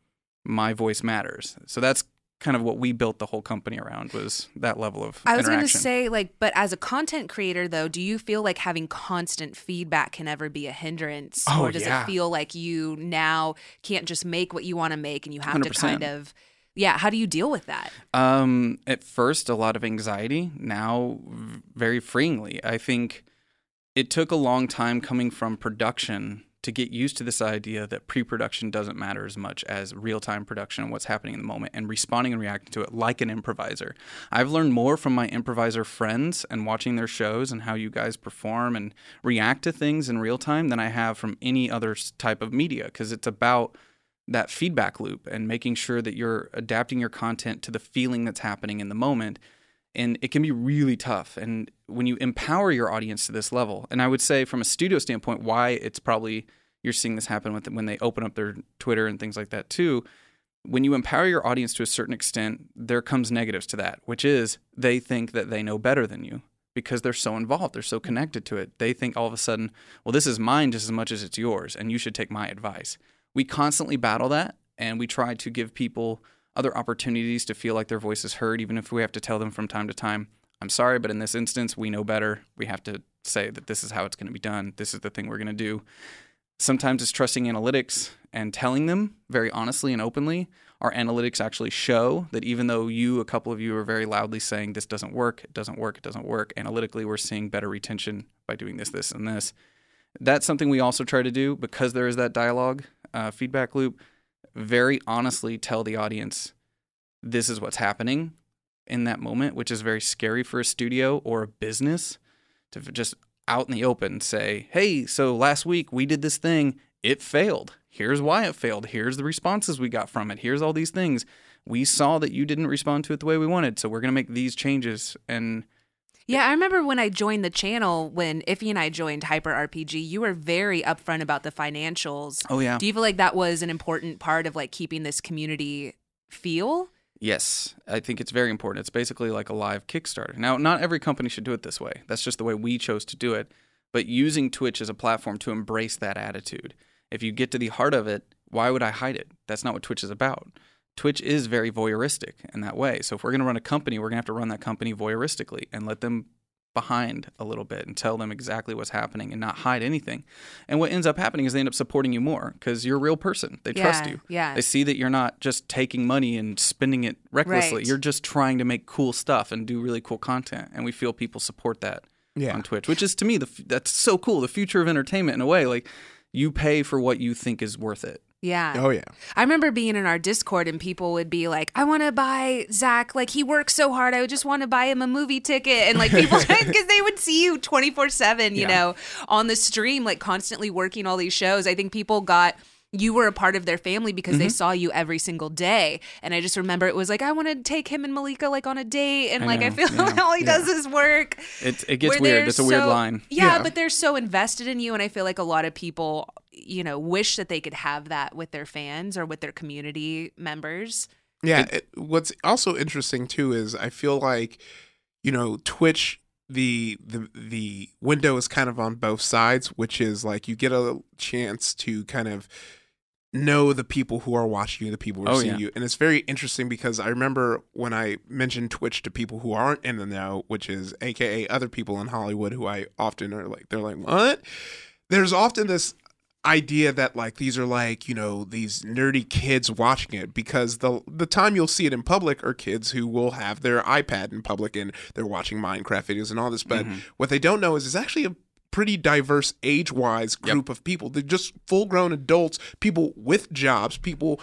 my voice matters. So that's kind of what we built the whole company around was that level of interaction. I was going to say, like, but as a content creator, though, do you feel like having constant feedback can ever be a hindrance? Oh, or does yeah. it feel like you now can't just make what you want to make and you have one hundred percent. To kind of... Yeah, how do you deal with that? Um, at first, a lot of anxiety. Now, very freeingly. I think it took a long time coming from production to get used to this idea that pre-production doesn't matter as much as real-time production and what's happening in the moment and responding and reacting to it like an improviser. I've learned more from my improviser friends and watching their shows and how you guys perform and react to things in real time than I have from any other type of media because it's about that feedback loop and making sure that you're adapting your content to the feeling that's happening in the moment. And it can be really tough. And when you empower your audience to this level, and I would say from a studio standpoint, why it's probably you're seeing this happen with when they open up their Twitter and things like that too. When you empower your audience to a certain extent, there comes negatives to that, which is they think that they know better than you. Because they're so involved, they're so connected to it. They think all of a sudden, well, this is mine just as much as it's yours, and you should take my advice. We constantly battle that, and we try to give people other opportunities to feel like their voice is heard, even if we have to tell them from time to time, I'm sorry, but in this instance, we know better. We have to say that this is how it's going to be done. This is the thing we're going to do. Sometimes it's trusting analytics and telling them very honestly and openly. Our analytics actually show that even though you, a couple of you, are very loudly saying this doesn't work, it doesn't work, it doesn't work, analytically, we're seeing better retention by doing this, this, and this. That's something we also try to do because there is that dialogue. Uh, feedback loop, very honestly tell the audience this is what's happening in that moment, which is very scary for a studio or a business to just out in the open say, hey, so last week we did this thing, it failed. Here's why it failed. Here's the responses we got from it. Here's all these things. We saw that you didn't respond to it the way we wanted, so we're going to make these changes. And Yeah, I remember when I joined the channel, when Ify and I joined Hyper R P G, you were very upfront about the financials. Oh, yeah. Do you feel like that was an important part of like keeping this community feel? Yes, I think it's very important. It's basically like a live Kickstarter. Now, not every company should do it this way. That's just the way we chose to do it. But using Twitch as a platform to embrace that attitude. If you get to the heart of it, why would I hide it? That's not what Twitch is about. Twitch is very voyeuristic in that way. So if we're going to run a company, we're going to have to run that company voyeuristically and let them behind a little bit and tell them exactly what's happening and not hide anything. And what ends up happening is they end up supporting you more because you're a real person. They yeah, trust you. Yeah. They see that you're not just taking money and spending it recklessly. Right. You're just trying to make cool stuff and do really cool content. And we feel people support that yeah. on Twitch, which is to me, the f- that's so cool. The future of entertainment in a way, like you pay for what you think is worth it. Yeah. Oh, yeah. I remember being in our Discord and people would be like, I want to buy Zach. Like, he works so hard. I would just want to buy him a movie ticket. And, like, people, because they would see you twenty-four seven, you yeah. know, on the stream, like, constantly working all these shows. I think people got, you were a part of their family because mm-hmm. they saw you every single day. And I just remember it was like, I want to take him and Malika, like, on a date. And, I like, know, I feel you know, like all he yeah. does is work. It, it gets weird. It's so, a weird line. Yeah, yeah, but they're so invested in you. And I feel like a lot of people, you know, wish that they could have that with their fans or with their community members. Yeah. It, it, what's also interesting too is I feel like, you know, Twitch, the, the, the window is kind of on both sides, which is like you get a chance to kind of know the people who are watching you, the people who are oh, seeing yeah. you. And it's very interesting because I remember when I mentioned Twitch to people who aren't in the know, which is A K A other people in Hollywood who I often are like, they're like, what? There's often this idea that like these are like, you know, these nerdy kids watching it, because the the time you'll see it in public are kids who will have their iPad in public and they're watching Minecraft videos and all this, but mm-hmm. what they don't know is it's actually a pretty diverse age-wise group yep. of people. They're just full-grown adults, people with jobs, people,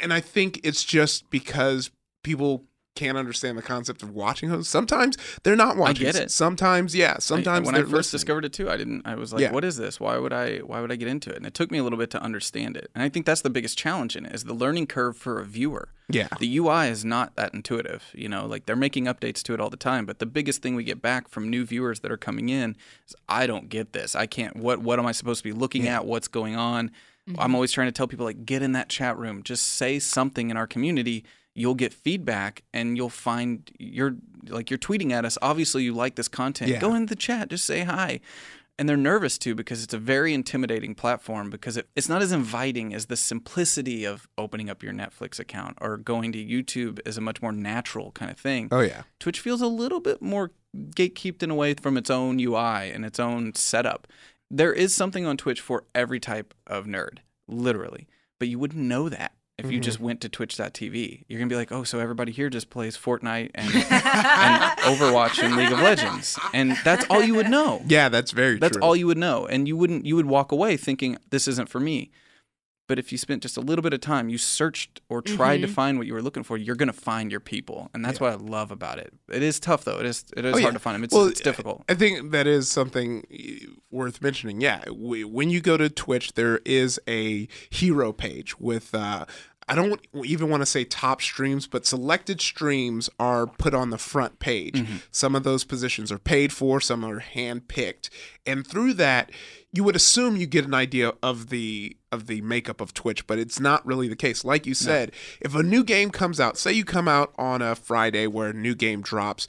and I think it's just because people can't understand the concept of watching those. Sometimes they're not watching. I get it. Sometimes, yeah. Sometimes I, when I first listening. discovered it too, I didn't. I was like, yeah. "What is this? Why would I? Why would I get into it?" And it took me a little bit to understand it. And I think that's the biggest challenge in it is the learning curve for a viewer. Yeah, the U I is not that intuitive. You know, like they're making updates to it all the time. But the biggest thing we get back from new viewers that are coming in is, "I don't get this. I can't. What? What am I supposed to be looking yeah. at? What's going on?" Mm-hmm. I'm always trying to tell people, like, get in that chat room. Just say something in our community. You'll get feedback and you'll find you're like you're tweeting at us. Obviously, you like this content. Yeah. Go in the chat. Just say hi. And they're nervous, too, because it's a very intimidating platform because it, it's not as inviting as the simplicity of opening up your Netflix account or going to YouTube is a much more natural kind of thing. Oh, yeah. Twitch feels a little bit more gatekeeped in a way from its own U I and its own setup. There is something on Twitch for every type of nerd, literally. But you wouldn't know that. If you mm-hmm. just went to Twitch dot T V, you're going to be like, oh, so everybody here just plays Fortnite and, and Overwatch and League of Legends. And that's all you would know. Yeah, that's very that's true. That's all you would know. And you wouldn't, you would walk away thinking, this isn't for me. But if you spent just a little bit of time, you searched or tried mm-hmm. to find what you were looking for, you're going to find your people. And that's yeah. what I love about it. It is tough, though. It is It is oh, hard yeah. to find them. It's, well, it's difficult. I think that is something worth mentioning. Yeah. When you go to Twitch, there is a hero page with uh, – I don't even want to say top streams, but selected streams are put on the front page. Mm-hmm. Some of those positions are paid for. Some are handpicked. And through that, you would assume you get an idea of the of the makeup of Twitch, but it's not really the case. Like you said, no. if a new game comes out, say you come out on a Friday where a new game drops,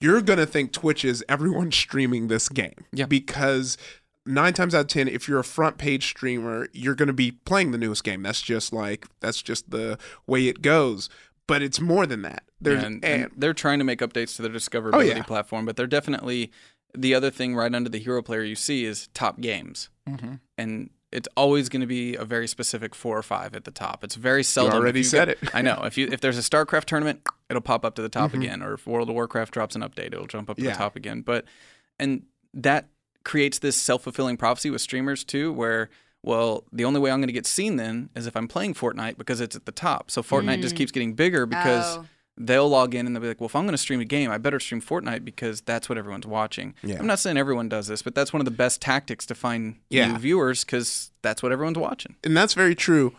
you're going to think Twitch is everyone streaming this game yeah. because nine times out of ten, if you're a front page streamer, you're going to be playing the newest game. That's just like that's just the way it goes. But it's more than that. There's, and, and, and they're trying to make updates to their discoverability oh, yeah. platform, but they're definitely the other thing right under the hero player you see is top games, mm-hmm. and it's always going to be a very specific four or five at the top. It's very seldom. You already you said get, it. I know. If you if there's a StarCraft tournament, it'll pop up to the top mm-hmm. again, or if World of Warcraft drops an update, it'll jump up to yeah. the top again. But and that creates this self-fulfilling prophecy with streamers too, where, well, the only way I'm going to get seen then is if I'm playing Fortnite because it's at the top. So Fortnite mm. just keeps getting bigger because oh. they'll log in and they'll be like, well, if I'm going to stream a game, I better stream Fortnite because that's what everyone's watching. Yeah. I'm not saying everyone does this, but that's one of the best tactics to find yeah. new viewers because that's what everyone's watching. And that's very true.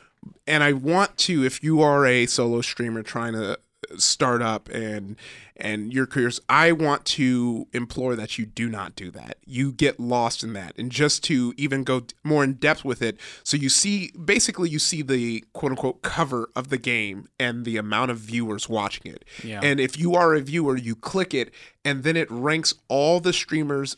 And I want to, if you are a solo streamer trying to start up and and your careers, I want to implore that you do not do that. You get lost in that. And just to even go more in depth with it, so you see, basically you see the quote-unquote cover of the game and the amount of viewers watching it. Yeah. And if you are a viewer, you click it, and then it ranks all the streamers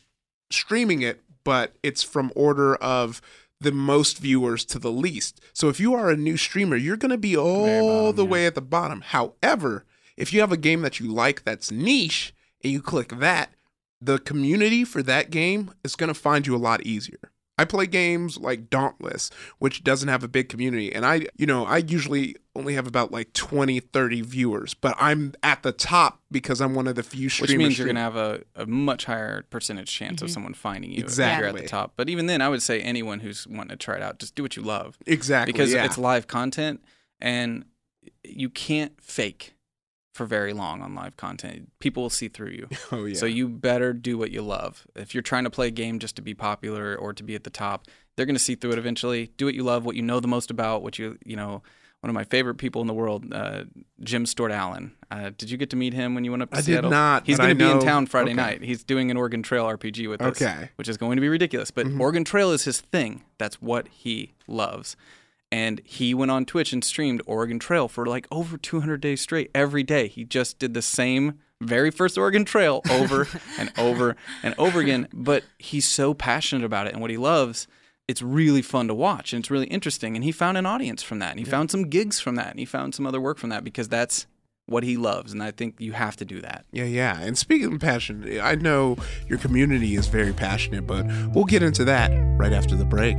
streaming it, but it's from order of the most viewers to the least. So if you are a new streamer, you're going to be all bottom, the yeah. way at the bottom. However, if you have a game that you like that's niche and you click that, the community for that game is going to find you a lot easier. I play games like Dauntless, which doesn't have a big community. And I, you know, I usually only have about like twenty, thirty viewers, but I'm at the top because I'm one of the few streamers. Which means you're going to have a, a much higher percentage chance mm-hmm. of someone finding you exactly. if you're at the top. But even then, I would say anyone who's wanting to try it out, just do what you love. Exactly. Because yeah. it's live content and you can't fake for very long on live content. People will see through you. Oh, yeah. So you better do what you love. If you're trying to play a game just to be popular or to be at the top, they're going to see through it eventually. Do what you love, what you know the most about, what you, you know, one of my favorite people in the world, uh, Jim Stewart Allen. Uh, did you get to meet him when you went up to I Seattle? I did not. He's going to be know. in town Friday okay. night. He's doing an Oregon Trail R P G with okay. us, which is going to be ridiculous. But mm-hmm. Oregon Trail is his thing. That's what he loves. And he went on Twitch and streamed Oregon Trail for like over two hundred days straight. Every day, he just did the same very first Oregon Trail over and over and over again. But he's so passionate about it and what he loves. It's really fun to watch and it's really interesting. And he found an audience from that. And he yeah. found some gigs from that. And he found some other work from that because that's what he loves. And I think you have to do that. Yeah, yeah. And speaking of passion, I know your community is very passionate, but we'll get into that right after the break.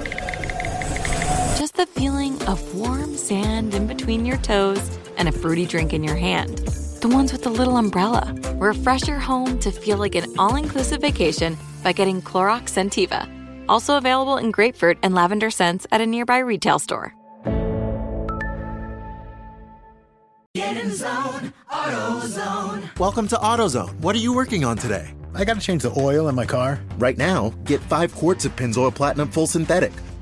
just the feeling of warm sand in between your toes and a fruity drink in your hand. The ones with the little umbrella. Refresh your home to feel like an all-inclusive vacation by getting Clorox Scentiva. Also available in grapefruit and lavender scents at a nearby retail store. Get in zone, AutoZone. Welcome to AutoZone. What are you working on today? I gotta change the oil in my car. Right now, get five quarts of Pennzoil Platinum Full Synthetic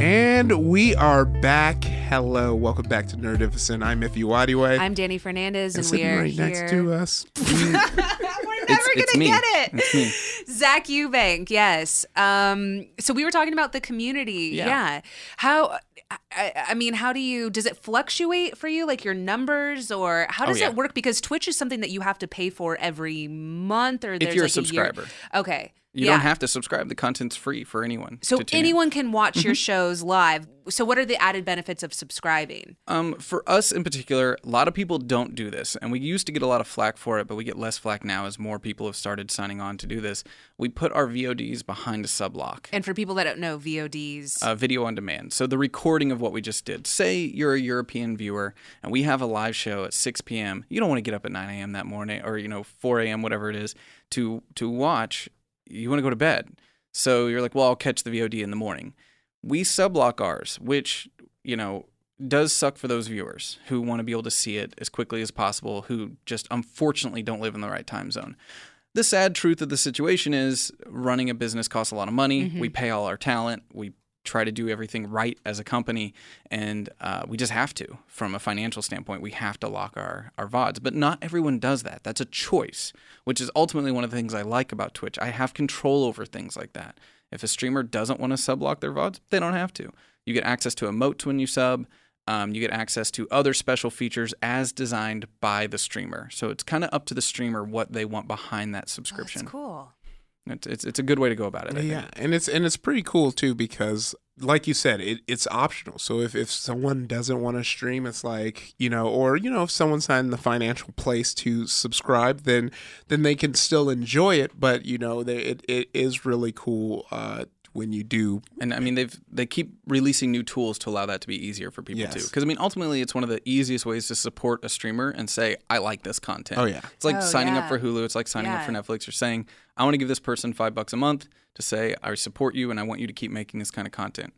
And we are back. Hello. Welcome back to Nerdificent. I'm Ify Wadiwe. I'm Dani Fernandez. And, and we are right here. Next to us. We're never going to get it. It's me. Zach Eubank, yes. Um, so we were talking about the community. Yeah. yeah. How, I, I mean, how do you, does it fluctuate for you, like your numbers, or how does oh, yeah. it work? Because Twitch is something that you have to pay for every month or there's if you're like a subscriber. A year. Okay. You yeah. don't have to subscribe. The content's free for anyone. So anyone in. can watch your shows live. So what are the added benefits of subscribing? Um, for us in particular, a lot of people don't do this. And we used to get a lot of flack for it, but we get less flack now as more people have started signing on to do this. We put our V O Ds behind a sublock. And for people that don't know, V O Ds? Uh, video on demand. So the recording of what we just did. Say you're a European viewer and we have a live show at six p.m. You don't want to get up at nine a.m. that morning or, you know, four a.m., whatever it is, to to watch. You want to go to bed. So you're like, well, I'll catch the V O D in the morning. We sublock ours, which, you know, does suck for those viewers who want to be able to see it as quickly as possible, who just unfortunately don't live in the right time zone. The sad truth of the situation is running a business costs a lot of money. Mm-hmm. We pay all our talent. We try to do everything right as a company. And uh, we just have to, from a financial standpoint, we have to lock our, our V O Ds. But not everyone does that. That's a choice, which is ultimately one of the things I like about Twitch. I have control over things like that. If a streamer doesn't want to sub-lock their V O Ds, they don't have to. You get access to emotes when you sub. Um, you get access to other special features as designed by the streamer. So it's kind of up to the streamer what they want behind that subscription. Oh, that's cool. It's, it's it's a good way to go about it. I yeah, think. and it's and it's pretty cool too, because like you said, it, it's optional. So if, if someone doesn't want to stream, it's like, you know, or you know, if someone's not in the financial place to subscribe, then then they can still enjoy it. But you know, they, it it is really cool. Uh, when you do. And I mean, they've they keep releasing new tools to allow that to be easier for people yes. too. Because I mean, ultimately, it's one of the easiest ways to support a streamer and say, I like this content. Oh yeah. It's like oh, signing yeah. up for Hulu. It's like signing yeah. up for Netflix. You're saying, I want to give this person five bucks a month to say, I support you and I want you to keep making this kind of content.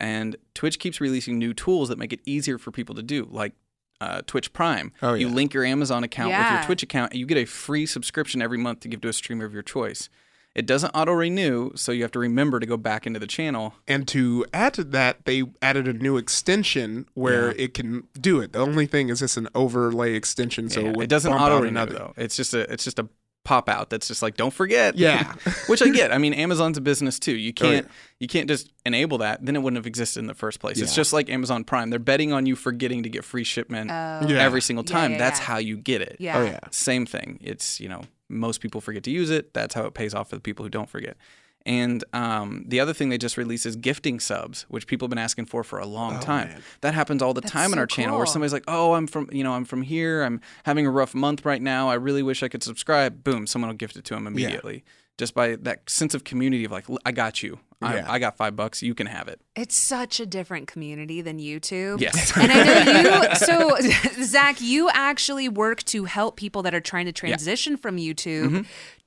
And Twitch keeps releasing new tools that make it easier for people to do, like Uh, Twitch Prime. Oh, yeah. You link your Amazon account yeah. with your Twitch account and you get a free subscription every month to give to a streamer of your choice. It doesn't auto-renew, so you have to remember to go back into the channel. And to add to that, they added a new extension where yeah. it can do it. The only thing is it's an overlay extension, so yeah, it, it doesn't auto-renew, though. It's just a it's just a pop-out that's just like, don't forget. Yeah. Which I get. I mean, Amazon's a business, too. You can't, oh, yeah. you can't just enable that. Then it wouldn't have existed in the first place. Yeah. It's just like Amazon Prime. They're betting on you forgetting to get free shipment oh. yeah. every single time. Yeah, yeah, that's yeah. how you get it. Yeah. Oh, yeah. Same thing. It's, you know... most people forget to use it. That's how it pays off for the people who don't forget. And um, the other thing they just released is gifting subs, which people have been asking for for a long oh, time. Man. That happens all the That's time so in our cool. channel, where somebody's like, "Oh, I'm from, you know, I'm from here. I'm having a rough month right now. I really wish I could subscribe." Boom, someone will gift it to them immediately, yeah. just by that sense of community of like, "I got you. I, yeah. I got five bucks. You can have it." It's such a different community than YouTube. Yes. And I know you, so Zach, you actually work to help people that are trying to transition yeah. from YouTube mm-hmm.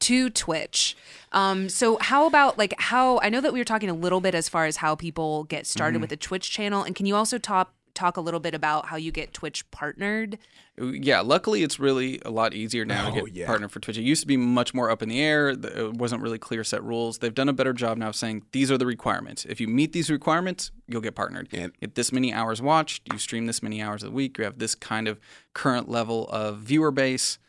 to Twitch. Um, so how about like how, I know that we were talking a little bit as far as how people get started mm-hmm. with a Twitch channel. And can you also talk, talk a little bit about how you get Twitch partnered? Yeah, luckily it's really a lot easier now oh, to get yeah. partnered for Twitch. It used to be much more up in the air. It wasn't really clear set rules. They've done a better job now of saying, these are the requirements. If you meet these requirements, you'll get partnered. Yep. Get this many hours watched, you stream this many hours a week, you have this kind of current level of viewer base,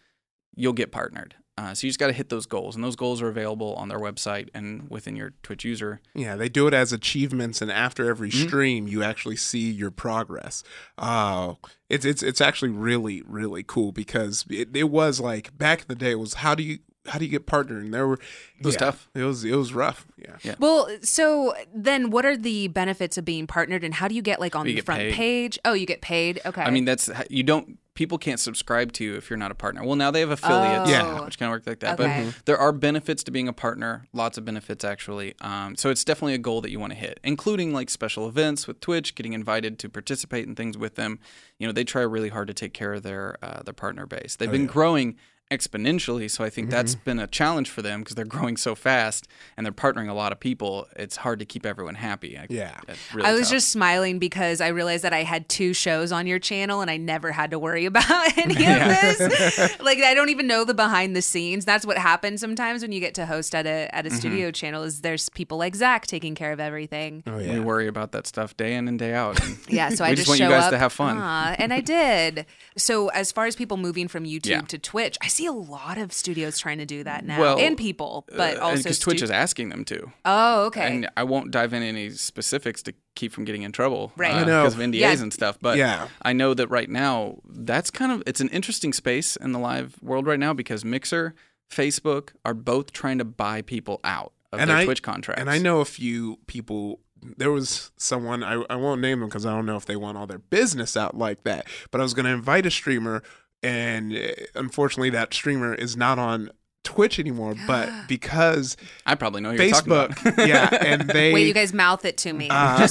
you'll get partnered. Uh, so you just got to hit those goals, and those goals are available on their website and within your Twitch user. Yeah, they do it as achievements, and after every mm-hmm. stream, you actually see your progress. Uh, it's it's it's actually really really cool, because it, it was like back in the day, it was how do you how do you get partnered? And there were it was yeah. tough. It was it was rough. Yeah. yeah. Well, so then what are the benefits of being partnered, and how do you get like on you the front paid. page? Oh, you get paid. Okay. I mean, that's you don't. People can't subscribe to you if you're not a partner. Well, now they have affiliates, oh. yeah. which kind of work like that. Okay. But there are benefits to being a partner, lots of benefits, actually. Um, so it's definitely a goal that you want to hit, including like special events with Twitch, getting invited to participate in things with them. You know, they try really hard to take care of their, uh, their partner base. They've oh, been yeah. growing exponentially, so I think mm-hmm. that's been a challenge for them, because they're growing so fast and they're partnering a lot of people. It's hard to keep everyone happy. I, yeah, really I was tough. just smiling because I realized that I had two shows on your channel and I never had to worry about any yeah. of this. Like, I don't even know the behind the scenes. That's what happens sometimes when you get to host at a at a mm-hmm. studio channel. Is there's people like Zach taking care of everything. Oh yeah, we worry about that stuff day in and day out. And yeah, so I just, just want show you guys up. to have fun, Aww, and I did. So as far as people moving from YouTube yeah. to Twitch, I. I see a lot of studios trying to do that now, well, and people, but uh, also because stu- Twitch is asking them to. Oh, okay. And I won't dive into any specifics to keep from getting in trouble, right? Uh, I know. Because of N D As yeah. and stuff. But yeah. I know that right now, that's kind of it's an interesting space in the live world right now, because Mixer, Facebook are both trying to buy people out of and their I, Twitch contracts. And I know a few people. There was someone I, I won't name them because I don't know if they want all their business out like that. But I was going to invite a streamer. And unfortunately, that streamer is not on Twitch anymore. But because I probably know who you're Facebook, talking about. yeah, and they wait. You guys mouth it to me. Uh,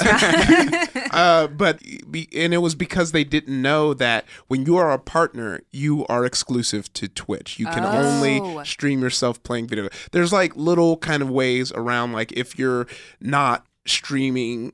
uh, but and it was because they didn't know that when you are a partner, you are exclusive to Twitch. You can oh. only stream yourself playing video. There's like little kind of ways around, like if you're not streaming.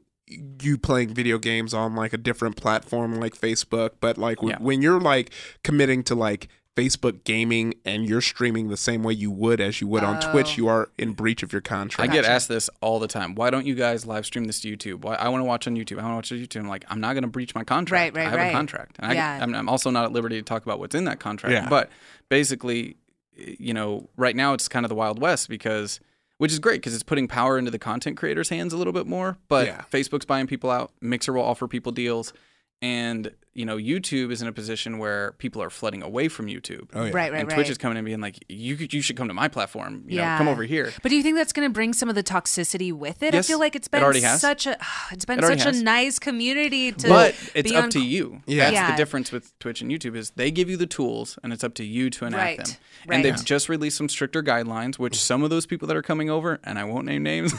You playing video games on like a different platform like Facebook, but like w- yeah. when you're like committing to like Facebook gaming and you're streaming the same way you would as you would oh. on Twitch, you are in breach of your contract. I get asked this all the time. Why don't you guys live stream this to YouTube? Why I want to watch on YouTube. I want to watch on YouTube. I'm like, I'm not going to breach my contract. Right, right, I have right. a contract. And yeah. I, I'm, I'm also not at liberty to talk about what's in that contract. Yeah. But basically, you know, right now it's kind of the Wild West because, which is great because it's putting power into the content creators' hands a little bit more. But yeah. Facebook's buying people out. Mixer will offer people deals. And, you know, YouTube is in a position where people are flooding away from YouTube. Oh, yeah. Right, right, and Twitch right. is coming and being like, you you should come to my platform. You yeah. know, come over here. But do you think that's going to bring some of the toxicity with it? Yes, I feel like it's been it such a it's been it such has. a nice community to But it's be up on... to you. Yeah. That's yeah. the difference with Twitch and YouTube is they give you the tools and it's up to you to enact right. them. Right. And they've yeah. just released some stricter guidelines, which some of those people that are coming over, and I won't name names,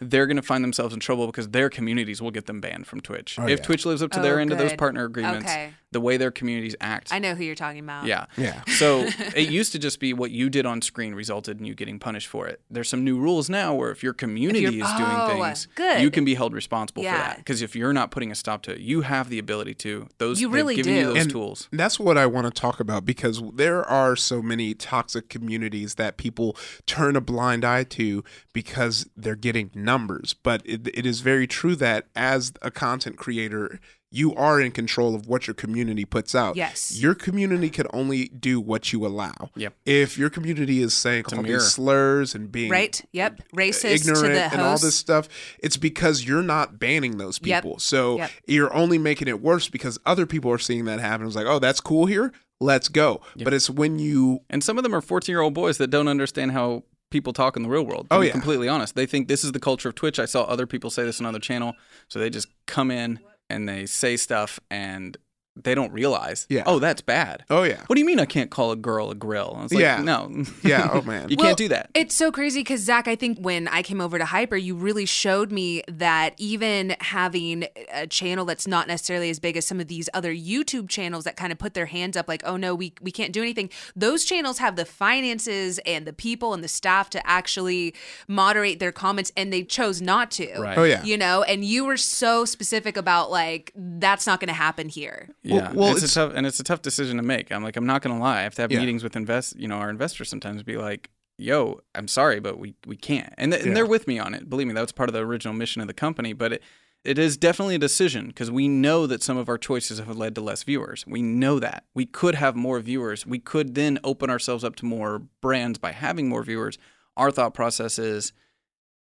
they're going to find themselves in trouble because their communities will get them banned from Twitch. Oh, if yeah. Twitch lives up to oh, their end good. of those partners agreements, okay. the way their communities act. I know who you're talking about. Yeah. Yeah. So it used to just be what you did on screen resulted in you getting punished for it. There's some new rules now where if your community if is oh, doing things, good. you can be held responsible yeah. for that. Because if you're not putting a stop to it, you have the ability to. Those You really do. You those and tools. That's what I want to talk about because there are so many toxic communities that people turn a blind eye to because they're getting numbers. But it, it is very true that as a content creator, you are in control of what your community puts out. Yes. Your community can only do what you allow. Yep. If your community is saying all these slurs and being right. Yep. racist ignorant to the host. And all this stuff, it's because you're not banning those people. Yep. So yep. you're only making it worse because other people are seeing that happen. It's like, oh, that's cool here. Let's go. Yep. But it's when you... And some of them are fourteen-year-old boys that don't understand how people talk in the real world. Oh, yeah. Completely honest. They think this is the culture of Twitch. I saw other people say this on another channel. So they just come in... and they say stuff and they don't realize, yeah. oh, that's bad. Oh, yeah. What do you mean I can't call a girl a grill? I was like, yeah. no. yeah, oh, man. You well, can't do that. It's so crazy because, Zach, I think when I came over to Hyper, you really showed me that even having a channel that's not necessarily as big as some of these other YouTube channels that kind of put their hands up like, oh, no, we, we can't do anything. Those channels have the finances and the people and the staff to actually moderate their comments, and they chose not to. Right. Oh, yeah. You know, and you were so specific about, like, that's not going to happen here. Yeah, well, it's, it's a tough, and it's a tough decision to make. I'm like, I'm not gonna lie. I have to have yeah. meetings with invest, you know, our investors sometimes. Be like, yo, I'm sorry, but we we can't. And, th- yeah. and they're with me on it. Believe me, that was part of the original mission of the company. But it it is definitely a decision because we know that some of our choices have led to less viewers. We know that we could have more viewers. We could then open ourselves up to more brands by having more viewers. Our thought process is,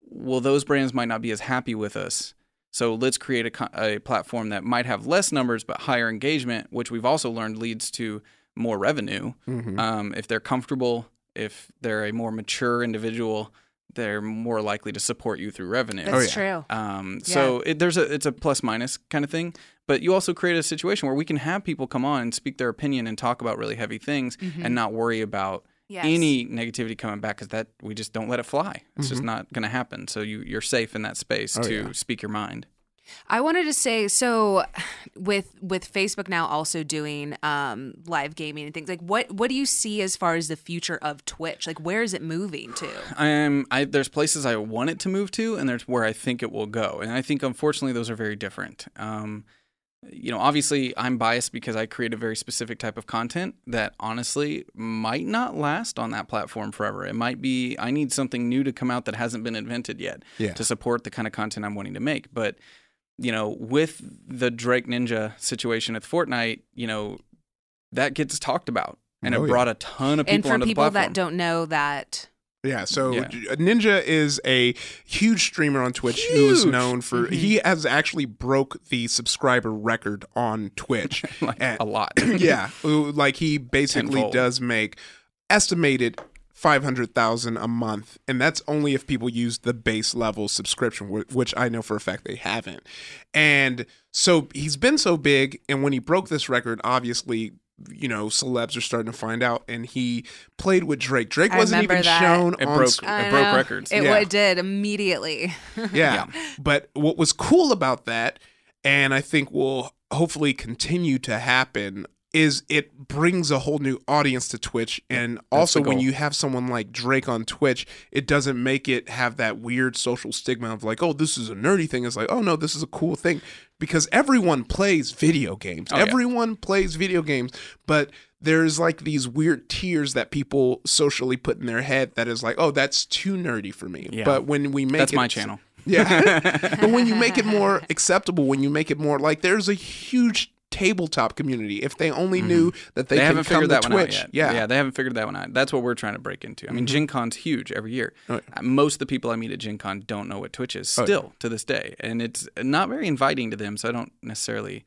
well, those brands might not be as happy with us. So let's create a, a platform that might have less numbers but higher engagement, which we've also learned leads to more revenue. Mm-hmm. Um, if they're comfortable, if they're a more mature individual, they're more likely to support you through revenue. That's oh, yeah. true. Um, yeah. So it, there's a it's a plus minus kind of thing. But you also create a situation where we can have people come on and speak their opinion and talk about really heavy things mm-hmm. and not worry about yes. any negativity coming back because that we just don't let it fly. It's mm-hmm. just not going to happen. So you, you're safe in that space oh, to yeah. speak your mind. I wanted to say, so with with Facebook now also doing um, live gaming and things, like what, what do you see as far as the future of Twitch? Like where is it moving to? Um, I, there's places I want it to move to and there's where I think it will go. And I think unfortunately those are very different. Um, you know, obviously I'm biased because I create a very specific type of content that honestly might not last on that platform forever. It might be, I need something new to come out that hasn't been invented yet yeah. to support the kind of content I'm wanting to make. But, you know, with the Drake Ninja situation at Fortnite, you know, that gets talked about and oh, it brought yeah. a ton of people onto the platform. And for people that don't know that... Yeah, so yeah. Ninja is a huge streamer on Twitch huge. who is known for... Mm-hmm. He has actually broke the subscriber record on Twitch. like and, a lot. yeah, like he basically Tenfold. does make estimated five hundred thousand a month, and that's only if people use the base level subscription, which I know for a fact they haven't. And so he's been so big, and when he broke this record, obviously... you know, celebs are starting to find out, and he played with Drake. Drake I wasn't even that. shown it on broke, It broke records. It, yeah. it did immediately. yeah. yeah. But what was cool about that, and I think will hopefully continue to happen, is it brings a whole new audience to Twitch. And That's also when you have someone like Drake on Twitch, it doesn't make it have that weird social stigma of like, oh, this is a nerdy thing. It's like, oh, no, this is a cool thing. Because everyone plays video games. Oh, everyone yeah. plays video games. But there's like these weird tiers that people socially put in their head that is like, oh, that's too nerdy for me. Yeah. But when we make that's it, my channel. Yeah. But when you make it more acceptable, when you make it more like, there's a huge tabletop community. If they only mm-hmm. knew that they, they can haven't come figured to that Twitch. One out yet. Yeah. Yeah, they haven't figured that one out. That's what we're trying to break into. I mean, mm-hmm. Gen Con's huge every year. Oh, yeah. Most of the people I meet at Gen Con don't know what Twitch is still oh, yeah. to this day. And it's not very inviting to them, so I don't necessarily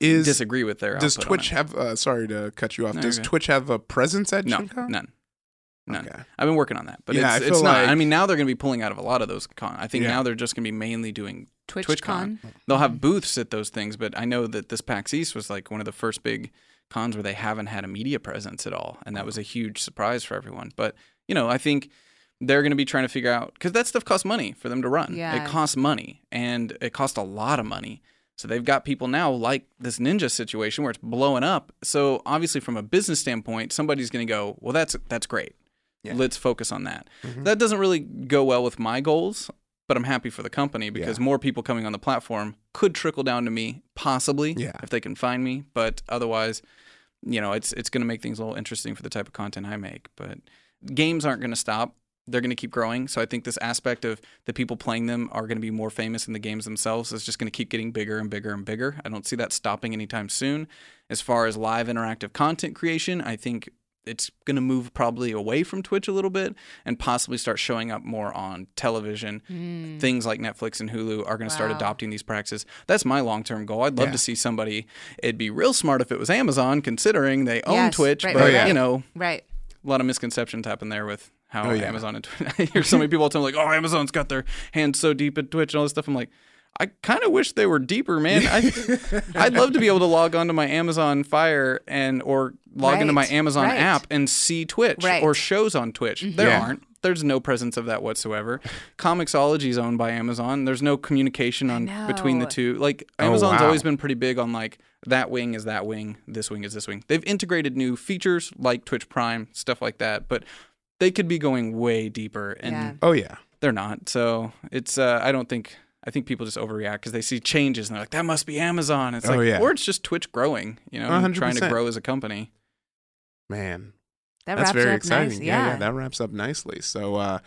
is, disagree with their Does Twitch have, uh, sorry to cut you off, no, does Twitch have a presence at Gen Con? No, none. None. Okay. I've been working on that, but yeah, it's, it's not. Like... I mean, now they're going to be pulling out of a lot of those con. I think yeah. now they're just going to be mainly doing Twitch TwitchCon. Con. They'll have booths at those things, but I know that this PAX East was like one of the first big cons where they haven't had a media presence at all, and that was a huge surprise for everyone. But you know, I think they're going to be trying to figure out, because that stuff costs money for them to run. Yeah. It costs money, and it costs a lot of money. So they've got people now like this Ninja situation where it's blowing up. So obviously, from a business standpoint, somebody's going to go, "Well, that's that's great." Yeah. Let's focus on that. Mm-hmm. That doesn't really go well with my goals, but I'm happy for the company because yeah. more people coming on the platform could trickle down to me, possibly, yeah. if they can find me. But otherwise, you know, it's it's going to make things a little interesting for the type of content I make. But games aren't going to stop. They're going to keep growing. So I think this aspect of the people playing them are going to be more famous than the games themselves. It's just going to keep getting bigger and bigger and bigger. I don't see that stopping anytime soon. As far as live interactive content creation, I think it's going to move probably away from Twitch a little bit and possibly start showing up more on television. Mm. Things like Netflix and Hulu are going to wow. start adopting these practices. That's my long-term goal. I'd love yeah. to see somebody. It'd be real smart if it was Amazon, considering they own yes, Twitch. Right, but, right, right. you know, right. a lot of misconceptions happen there with how oh, yeah. Amazon and Twitch. I hear so many people all the time like, oh, Amazon's got their hands so deep at Twitch and all this stuff. I'm like, I kind of wish they were deeper, man. I, I'd love to be able to log onto my Amazon Fire and or log right, into my Amazon right. app and see Twitch right. or shows on Twitch. Mm-hmm. There yeah. aren't. There's no presence of that whatsoever. Comixology is owned by Amazon. There's no communication on between the two. Like Amazon's oh, wow. always been pretty big on like that wing is that wing, this wing is this wing. They've integrated new features like Twitch Prime, stuff like that, but they could be going way deeper. And yeah. oh yeah, they're not. So it's uh, I don't think. I think people just overreact because they see changes and they're like, that must be Amazon. It's oh, like, yeah. or it's just Twitch growing, you know, and trying to grow as a company. Man, that that's wraps very up exciting. Nice. Yeah. yeah, yeah, that wraps up nicely. So uh,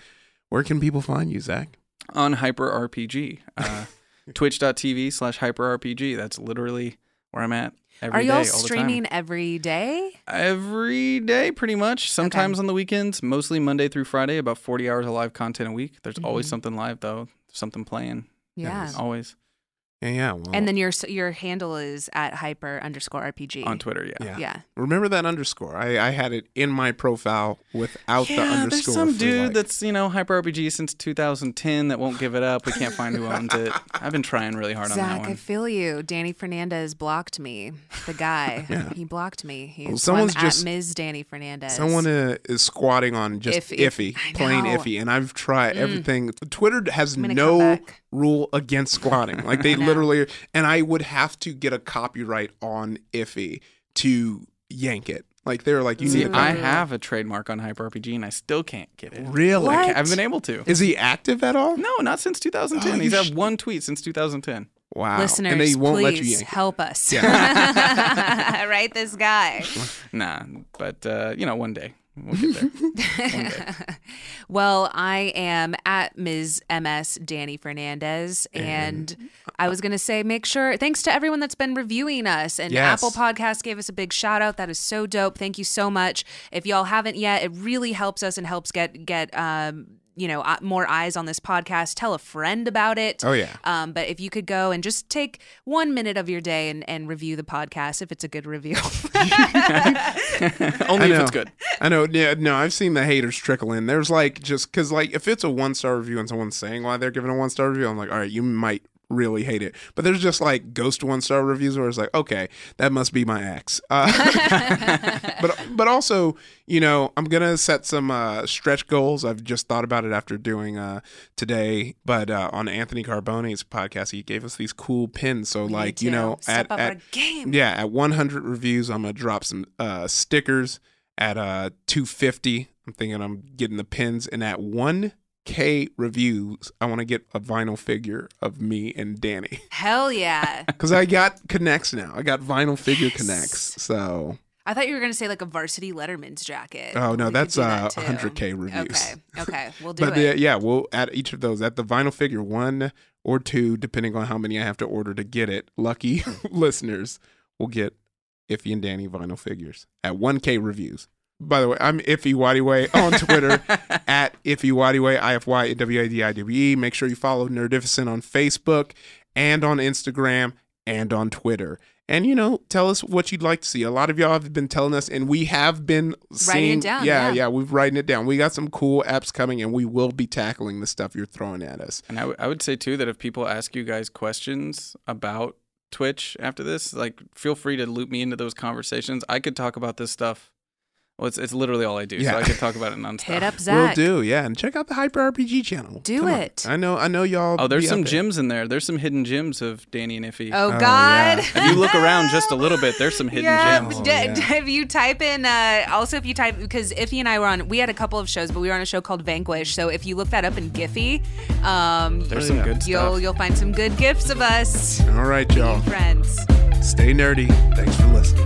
where can people find you, Zach? On Hyper R P G, uh, twitch.tv slash Hyper RPG. That's literally where I'm at. Every Are y'all streaming the time. every day? Every day, pretty much. Sometimes okay. on the weekends, mostly Monday through Friday, about forty hours of live content a week. There's mm-hmm. always something live, though, something playing. Yeah, yes. always. Yeah, yeah. Well, and then your your handle is at hyper underscore RPG on Twitter. Yeah, yeah. yeah. Remember that underscore? I, I had it in my profile without yeah, the underscore. There's some dude like... that's you know Hyper R P G since two thousand ten that won't give it up. We can't find who owns it. I've been trying really hard Zach, on that one. I feel you. Dani Fernandez blocked me. The guy yeah. he blocked me. He well, someone's just at Miz Dani Fernandez. Someone uh, is squatting on just Ify, Ify plain Ify, and I've tried mm. everything. Twitter has no rule against squatting. Like they. Literally, and I would have to get a copyright on Ify to yank it. Like they're like, you See, need. I have a trademark on Hyper R P G, and I still can't get it. Really, what? I've been able to. Is he active at all? No, not since two thousand ten. Oh, He's sh- had one tweet since two thousand ten. Wow. Listeners, and they won't please let you yank help us. Yeah. Right, this guy. Nah, but uh, you know, one day. We'll get there. Well, I am at Miz M S Dani Fernandez, and, and I was going to say, make sure, thanks to everyone that's been reviewing us, and yes. Apple Podcasts gave us a big shout out. That is so dope. Thank you so much. If y'all haven't yet, it really helps us and helps get, get, um, you know, more eyes on this podcast. Tell a friend about it. Oh, yeah. Um, but if you could go and just take one minute of your day and, and review the podcast, if it's a good review. Only if it's good. I know. Yeah, no, I've seen the haters trickle in. There's like just because like if it's a one-star review and someone's saying why they're giving a one-star review, I'm like, all right, you might really hate it. But there's just like ghost one-star reviews where it's like, okay, that must be my ex. Uh, but but also, you know, I'm going to set some uh, stretch goals. I've just thought about it after doing uh, today. But uh, on Anthony Carbone's podcast, he gave us these cool pins. So we like, you know, at, at game. Yeah, at one hundred reviews, I'm going to drop some uh, stickers. At uh, two fifty, I'm thinking I'm getting the pins. And at one K reviews, I want to get a vinyl figure of me and Dani. Hell yeah. Because I got connects now. I got vinyl figure yes. connects. So... I thought you were going to say like a Varsity Letterman's jacket. Oh, no, we that's uh, that one hundred K reviews. Okay, okay, we'll do but it. The, yeah, we'll add each of those at the vinyl figure, one or two, depending on how many I have to order to get it. Lucky listeners will get Ify and Dani vinyl figures at one K reviews. By the way, I'm Ify Wadiwe on Twitter at Ify Wadiwe, I F Y W A D I W E. Make sure you follow Nerdificent on Facebook and on Instagram and on Twitter. And, you know, tell us what you'd like to see. A lot of y'all have been telling us, and we have been seeing, writing it down. Yeah, yeah, yeah, we've writing it down. We got some cool apps coming, and we will be tackling the stuff you're throwing at us. And I, w- I would say, too, that if people ask you guys questions about Twitch after this, like, feel free to loop me into those conversations. I could talk about this stuff. Well, it's, it's literally all I do, yeah. So I could talk about it nonstop. Hit up Zach. We'll do, yeah. And check out the Hyper R P G channel. Do Come it. On. I know I know y'all. Oh, there's some gems in there. There's some hidden gems of Dani and Ify. Oh, oh God. Yeah. If you look around just a little bit, there's some hidden yeah. gems. Oh, D- yeah. D- if you type in, uh, also if you type, because Ify and I were on, we had a couple of shows, but we were on a show called Vanquish. So if you look that up in Giphy, um, there's some good you'll, stuff. You'll find some good gifts of us. All right, y'all. Friends. Stay nerdy. Thanks for listening.